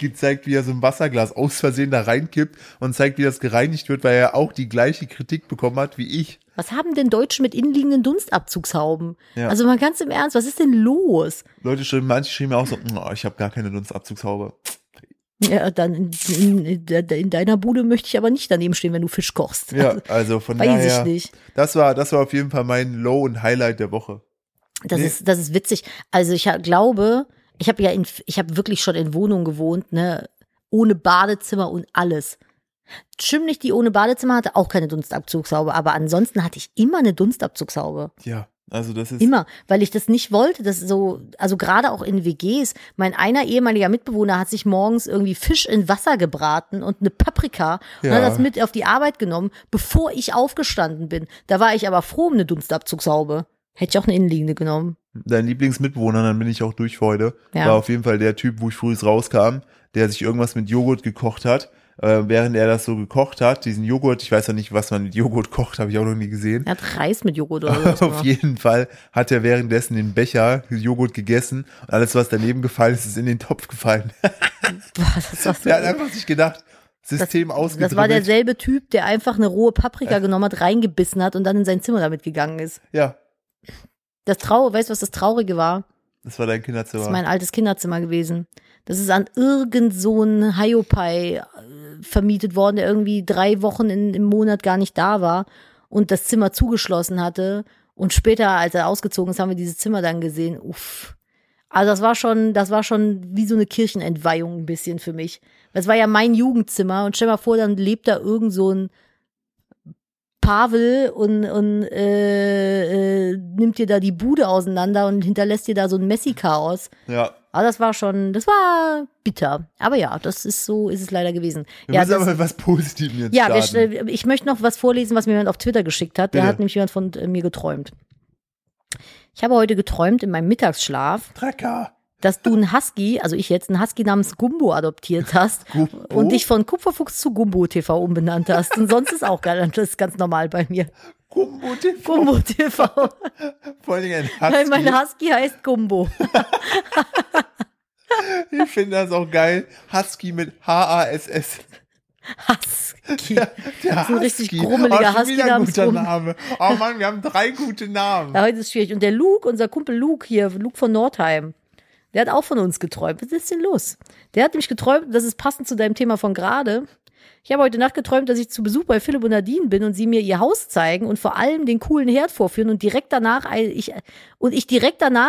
gezeigt, wie er so ein Wasserglas aus Versehen da reinkippt und zeigt, wie das gereinigt wird, weil er auch die gleiche Kritik bekommen hat wie ich. Was haben denn Deutsche mit innenliegenden Dunstabzugshauben? Ja. Also mal ganz im Ernst, was ist denn los? Leute, manche schrieben mir auch so, ich habe gar keine Dunstabzugshaube. Ja, dann in deiner Bude möchte ich aber nicht daneben stehen, wenn du Fisch kochst. Ja, also von daher, das war auf jeden Fall mein Low und Highlight der Woche. Das ist witzig. Also ich glaube, ich habe wirklich schon in Wohnungen gewohnt, ne, ohne Badezimmer und alles. Schimmlich, die ohne Badezimmer hatte, auch keine Dunstabzugshaube, aber ansonsten hatte ich immer eine Dunstabzugshaube. Ja. Also das ist immer, weil ich das nicht wollte, dass so, also gerade auch in WGs, mein einer ehemaliger Mitbewohner hat sich morgens irgendwie Fisch in Wasser gebraten und eine Paprika und hat das mit auf die Arbeit genommen, bevor ich aufgestanden bin. Da war ich aber froh um eine Dunstabzugshaube. Hätte ich auch eine innenliegende genommen. Dein Lieblingsmitbewohner, dann bin ich auch durch für heute, war auf jeden Fall der Typ, wo ich früh rauskam, der sich irgendwas mit Joghurt gekocht hat. Während er das so gekocht hat, diesen Joghurt, ich weiß ja nicht, was man mit Joghurt kocht, habe ich auch noch nie gesehen. Er hat Reis mit Joghurt oder so. Auf jeden Fall hat er währenddessen den Becher Joghurt gegessen und alles, was daneben gefallen ist, ist in den Topf gefallen. Er hat einfach sich gedacht, System ausgedribbelt. Das war derselbe Typ, der einfach eine rohe Paprika genommen hat, reingebissen hat und dann in sein Zimmer damit gegangen ist. Ja. Weißt du, was das Traurige war? Das war dein Kinderzimmer. Das ist mein altes Kinderzimmer gewesen. Das ist an irgend so einen Haiopai vermietet worden, der irgendwie 3 Wochen im Monat gar nicht da war und das Zimmer zugeschlossen hatte. Und später, als er ausgezogen ist, haben wir dieses Zimmer dann gesehen. Uff. Also das war schon wie so eine Kirchenentweihung ein bisschen für mich. Das war ja mein Jugendzimmer und stell mal vor, dann lebt da irgend so ein Pavel und nimmt dir da die Bude auseinander und hinterlässt dir da so ein Messi-Chaos. Ja. Aber das war bitter. Aber ja, ist es leider gewesen. Wir müssen aber was Positives jetzt starten. Ja, ich möchte noch was vorlesen, was mir jemand auf Twitter geschickt hat. Bitte. Der hat nämlich jemand von mir geträumt. Ich habe heute geträumt in meinem Mittagsschlaf. Trecker. Dass du einen Husky namens Gumbo adoptiert hast und dich von Kupferfuchs zu GumboTV umbenannt hast. Und sonst ist auch geil, das ist ganz normal bei mir. GumboTV. GumboTV. Vor allem ein Husky. Weil mein Husky heißt Gumbo. Ich finde das auch geil. Husky mit H-A-S-S. Husky. Der das ist ein Husky. Richtig grummeliger Husky. Wieder ein guter Name. Oh Mann, wir haben 3 gute Namen. Ja, heute ist es schwierig. Und der Luke, unser Kumpel Luke hier, Luke von Nordheim. Der hat auch von uns geträumt. Was ist denn los? Der hat nämlich geträumt, das ist passend zu deinem Thema von gerade. Ich habe heute Nacht geträumt, dass ich zu Besuch bei Philipp und Nadine bin und sie mir ihr Haus zeigen und vor allem den coolen Herd vorführen und direkt danach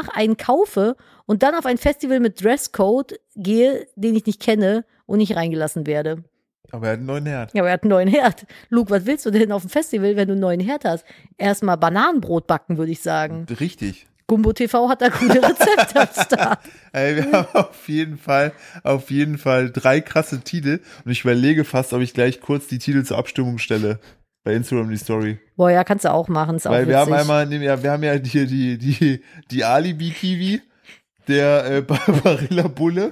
einen kaufe und dann auf ein Festival mit Dresscode gehe, den ich nicht kenne und nicht reingelassen werde. Aber er hat einen neuen Herd. Ja, aber er hat einen neuen Herd. Luke, was willst du denn auf dem Festival, wenn du einen neuen Herd hast? Erstmal Bananenbrot backen, würde ich sagen. Richtig. GumboTV hat da gute Rezepte am Start. Ey, wir haben auf jeden Fall 3 krasse Titel und ich überlege fast, ob ich gleich kurz die Titel zur Abstimmung stelle. Bei Instagram die Story. Boah, ja, kannst du auch machen, ist auch witzig. Weil wir haben ja hier die Alibi-Kiwi, der Barilla Bulle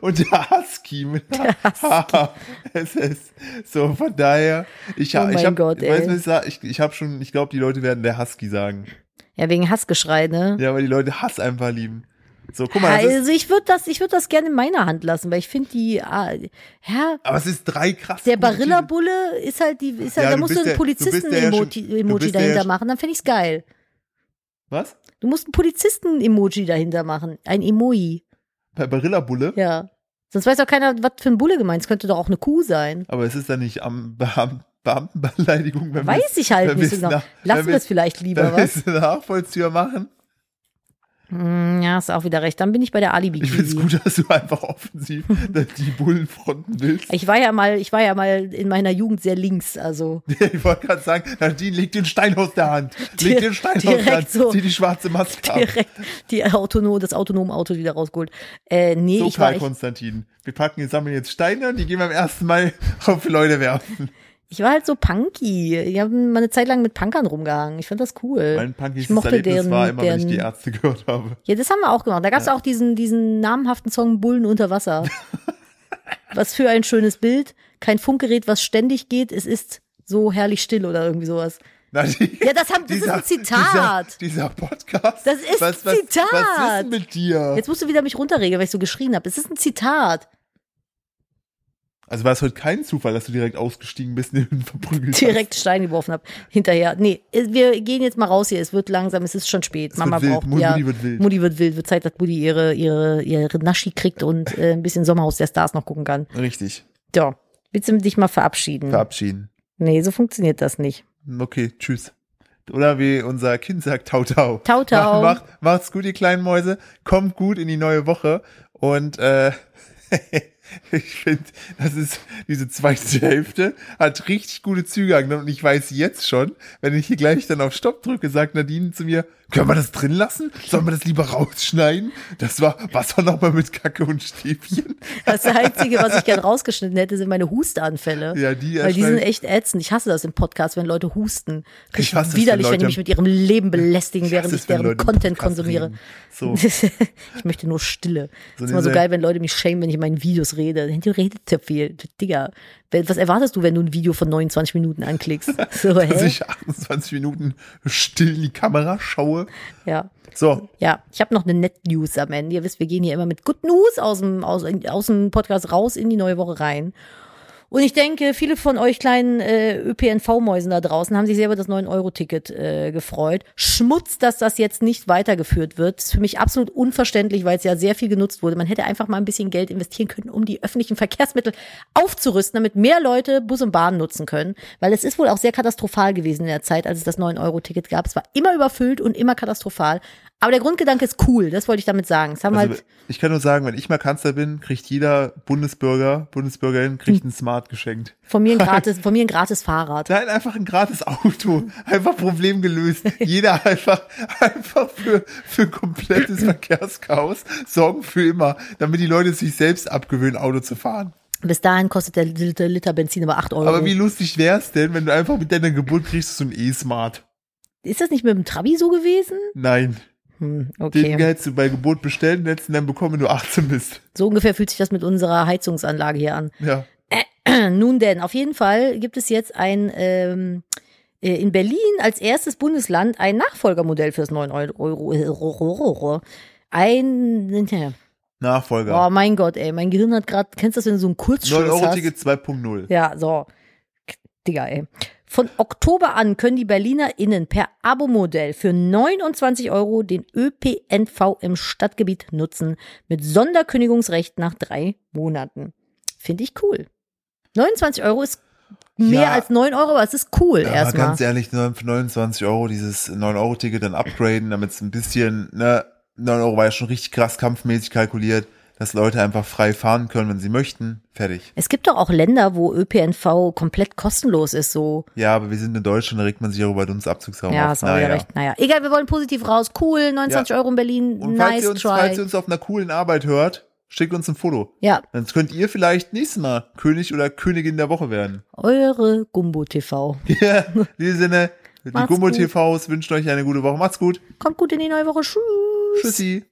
und der Husky mit HSS. So, von daher, ich glaube, die Leute werden der Husky sagen. Ja, wegen Hassgeschrei, ne? Ja, weil die Leute Hass einfach lieben. So, guck mal, also ich würde das gerne in meiner Hand lassen, weil ich finde die, ja. Aber es ist drei krass. Der Barilla-Bulle ist halt die, ist halt, ja, da musst du einen Polizisten-Emoji dahinter machen, dann fände ich es geil. Was? Du musst einen Polizisten-Emoji dahinter machen, ein Emoji. Bei Barilla-Bulle? Ja. Sonst weiß auch keiner, was für ein Bulle gemeint ist. Es könnte doch auch eine Kuh sein. Aber es ist da nicht am Beamtenbeleidigung. Weiß ich halt nicht so genau. Lassen wir es vielleicht lieber, was? Willst du eine Nachvollzieher machen? Ja, hast auch wieder recht. Dann bin ich bei der Alibi. Ich finde es gut, dass du einfach offensiv die Bullen fronten willst. Ich war ja mal in meiner Jugend sehr links, also. Ich wollte gerade sagen, Nadine, leg den Stein aus der Hand. Leg den Stein aus der Hand. So, zieh die schwarze Maske direkt ab. Das autonome Auto wieder rausgeholt. Nee, so, Konstantin. Wir sammeln jetzt Steine, die gehen wir am ersten Mal auf Leute werfen. Ich war halt so punky. Ich habe mal eine Zeit lang mit Punkern rumgehangen. Ich fand das cool. Mein punkiges Erlebnis war immer, wenn ich die Ärzte gehört habe. Ja, das haben wir auch gemacht. Da gab es auch diesen namhaften Song Bullen unter Wasser. Was für ein schönes Bild. Kein Funkgerät, was ständig geht. Es ist so herrlich still oder irgendwie sowas. Das ist ein Zitat. Dieser Podcast. Das ist ein Zitat. Was ist mit dir? Jetzt musst du wieder mich runterregeln, weil ich so geschrien habe. Es ist ein Zitat. Also war es heute kein Zufall, dass du direkt ausgestiegen bist und ihn verprügelt hast. Direkt Stein geworfen hab. Hinterher. Nee, wir gehen jetzt mal raus hier. Es wird langsam, es ist schon spät. Mutti wird wild. Mutti wird wild. Wird Zeit, dass Mutti ihre Naschi kriegt und ein bisschen Sommerhaus der Stars noch gucken kann. Richtig. Ja. Willst du dich mal verabschieden? Verabschieden. Nee, so funktioniert das nicht. Okay, tschüss. Oder wie unser Kind sagt, tau tau. Tau tau. Macht's gut, ihr kleinen Mäuse. Kommt gut in die neue Woche. Und ich finde, das ist, diese zweite Hälfte hat richtig gute Züge angenommen und ich weiß jetzt schon, wenn ich hier gleich dann auf Stopp drücke, sagt Nadine zu mir, können wir das drin lassen? Sollen wir das lieber rausschneiden? Das war nochmal mit Kacke und Stäbchen. Das Einzige, was ich gern rausgeschnitten hätte, sind meine Hustanfälle. Ja, weil die sind echt ätzend. Ich hasse das im Podcast, wenn Leute husten. Ich hasse es, widerlich, wenn die mich mit ihrem Leben belästigen, während ich deren Content konsumiere. So. Ich möchte nur Stille. Es ist immer so geil, wenn Leute mich schämen, wenn ich in meinen Videos rede. Du redest ja viel. Digga, was erwartest du, wenn du ein Video von 29 Minuten anklickst? So, dass ich 28 Minuten still in die Kamera schaue? Ja. So. Ja, ich habe noch eine Net-News am Ende. Ihr wisst, wir gehen hier immer mit Good News aus dem Podcast raus in die neue Woche rein. Und ich denke, viele von euch kleinen ÖPNV-Mäusen da draußen haben sich selber das 9-Euro-Ticket gefreut. Schmutz, dass das jetzt nicht weitergeführt wird. Ist für mich absolut unverständlich, weil es ja sehr viel genutzt wurde. Man hätte einfach mal ein bisschen Geld investieren können, um die öffentlichen Verkehrsmittel aufzurüsten, damit mehr Leute Bus und Bahn nutzen können. Weil es ist wohl auch sehr katastrophal gewesen in der Zeit, als es das 9-Euro-Ticket gab. Es war immer überfüllt und immer katastrophal. Aber der Grundgedanke ist cool, das wollte ich damit sagen. Ich kann nur sagen, wenn ich mal Kanzler bin, kriegt jeder Bundesbürgerin kriegt ein Smart geschenkt. Von mir ein gratis Fahrrad. Nein, einfach ein gratis Auto. Einfach Problem gelöst. Jeder einfach für komplettes Verkehrschaos sorgen für immer, damit die Leute sich selbst abgewöhnen, Auto zu fahren. Bis dahin kostet der Liter Benzin aber 8 Euro. Aber wie lustig wär's denn, wenn du einfach mit deiner Geburt kriegst so ein E-Smart? Ist das nicht mit dem Trabi so gewesen? Nein. Okay. Den hättest du bei Geburt bestellen, den hättest du dann bekommen, wenn du 18 bist. So ungefähr fühlt sich das mit unserer Heizungsanlage hier an. Ja. Nun denn, auf jeden Fall gibt es jetzt in Berlin als erstes Bundesland ein Nachfolgermodell fürs 9-Euro. Nachfolger. Oh mein Gott, ey, mein Gehirn hat gerade, kennst du das, wenn du so einen Kurzschluss hast? 9-Euro-Ticket 2.0. Ja, so. Digga, ey. Von Oktober an können die BerlinerInnen per Abo-Modell für 29 Euro den ÖPNV im Stadtgebiet nutzen, mit Sonderkündigungsrecht nach 3 Monaten. Finde ich cool. 29 Euro ist mehr als 9 Euro, aber es ist cool erstmal. Aber ganz ehrlich, für 29 Euro dieses 9-Euro-Ticket dann upgraden, damit es ein bisschen, 9 Euro war ja schon richtig krass kampfmäßig kalkuliert, dass Leute einfach frei fahren können, wenn sie möchten. Fertig. Es gibt doch auch Länder, wo ÖPNV komplett kostenlos ist, so. Ja, aber wir sind in Deutschland, da regt man sich ja über Dunstabzugsraum auf. Ja, hast du ja recht. Naja, egal, wir wollen positiv raus. Cool, 29 Euro in Berlin, und nice try. Und falls ihr uns auf einer coolen Arbeit hört, schickt uns ein Foto. Ja. Dann könnt ihr vielleicht nächstes Mal König oder Königin der Woche werden. Eure GumboTV. Ja, in diesem Sinne, die GumboTVs wünschen euch eine gute Woche. Macht's gut. Kommt gut in die neue Woche. Tschüss. Tschüssi.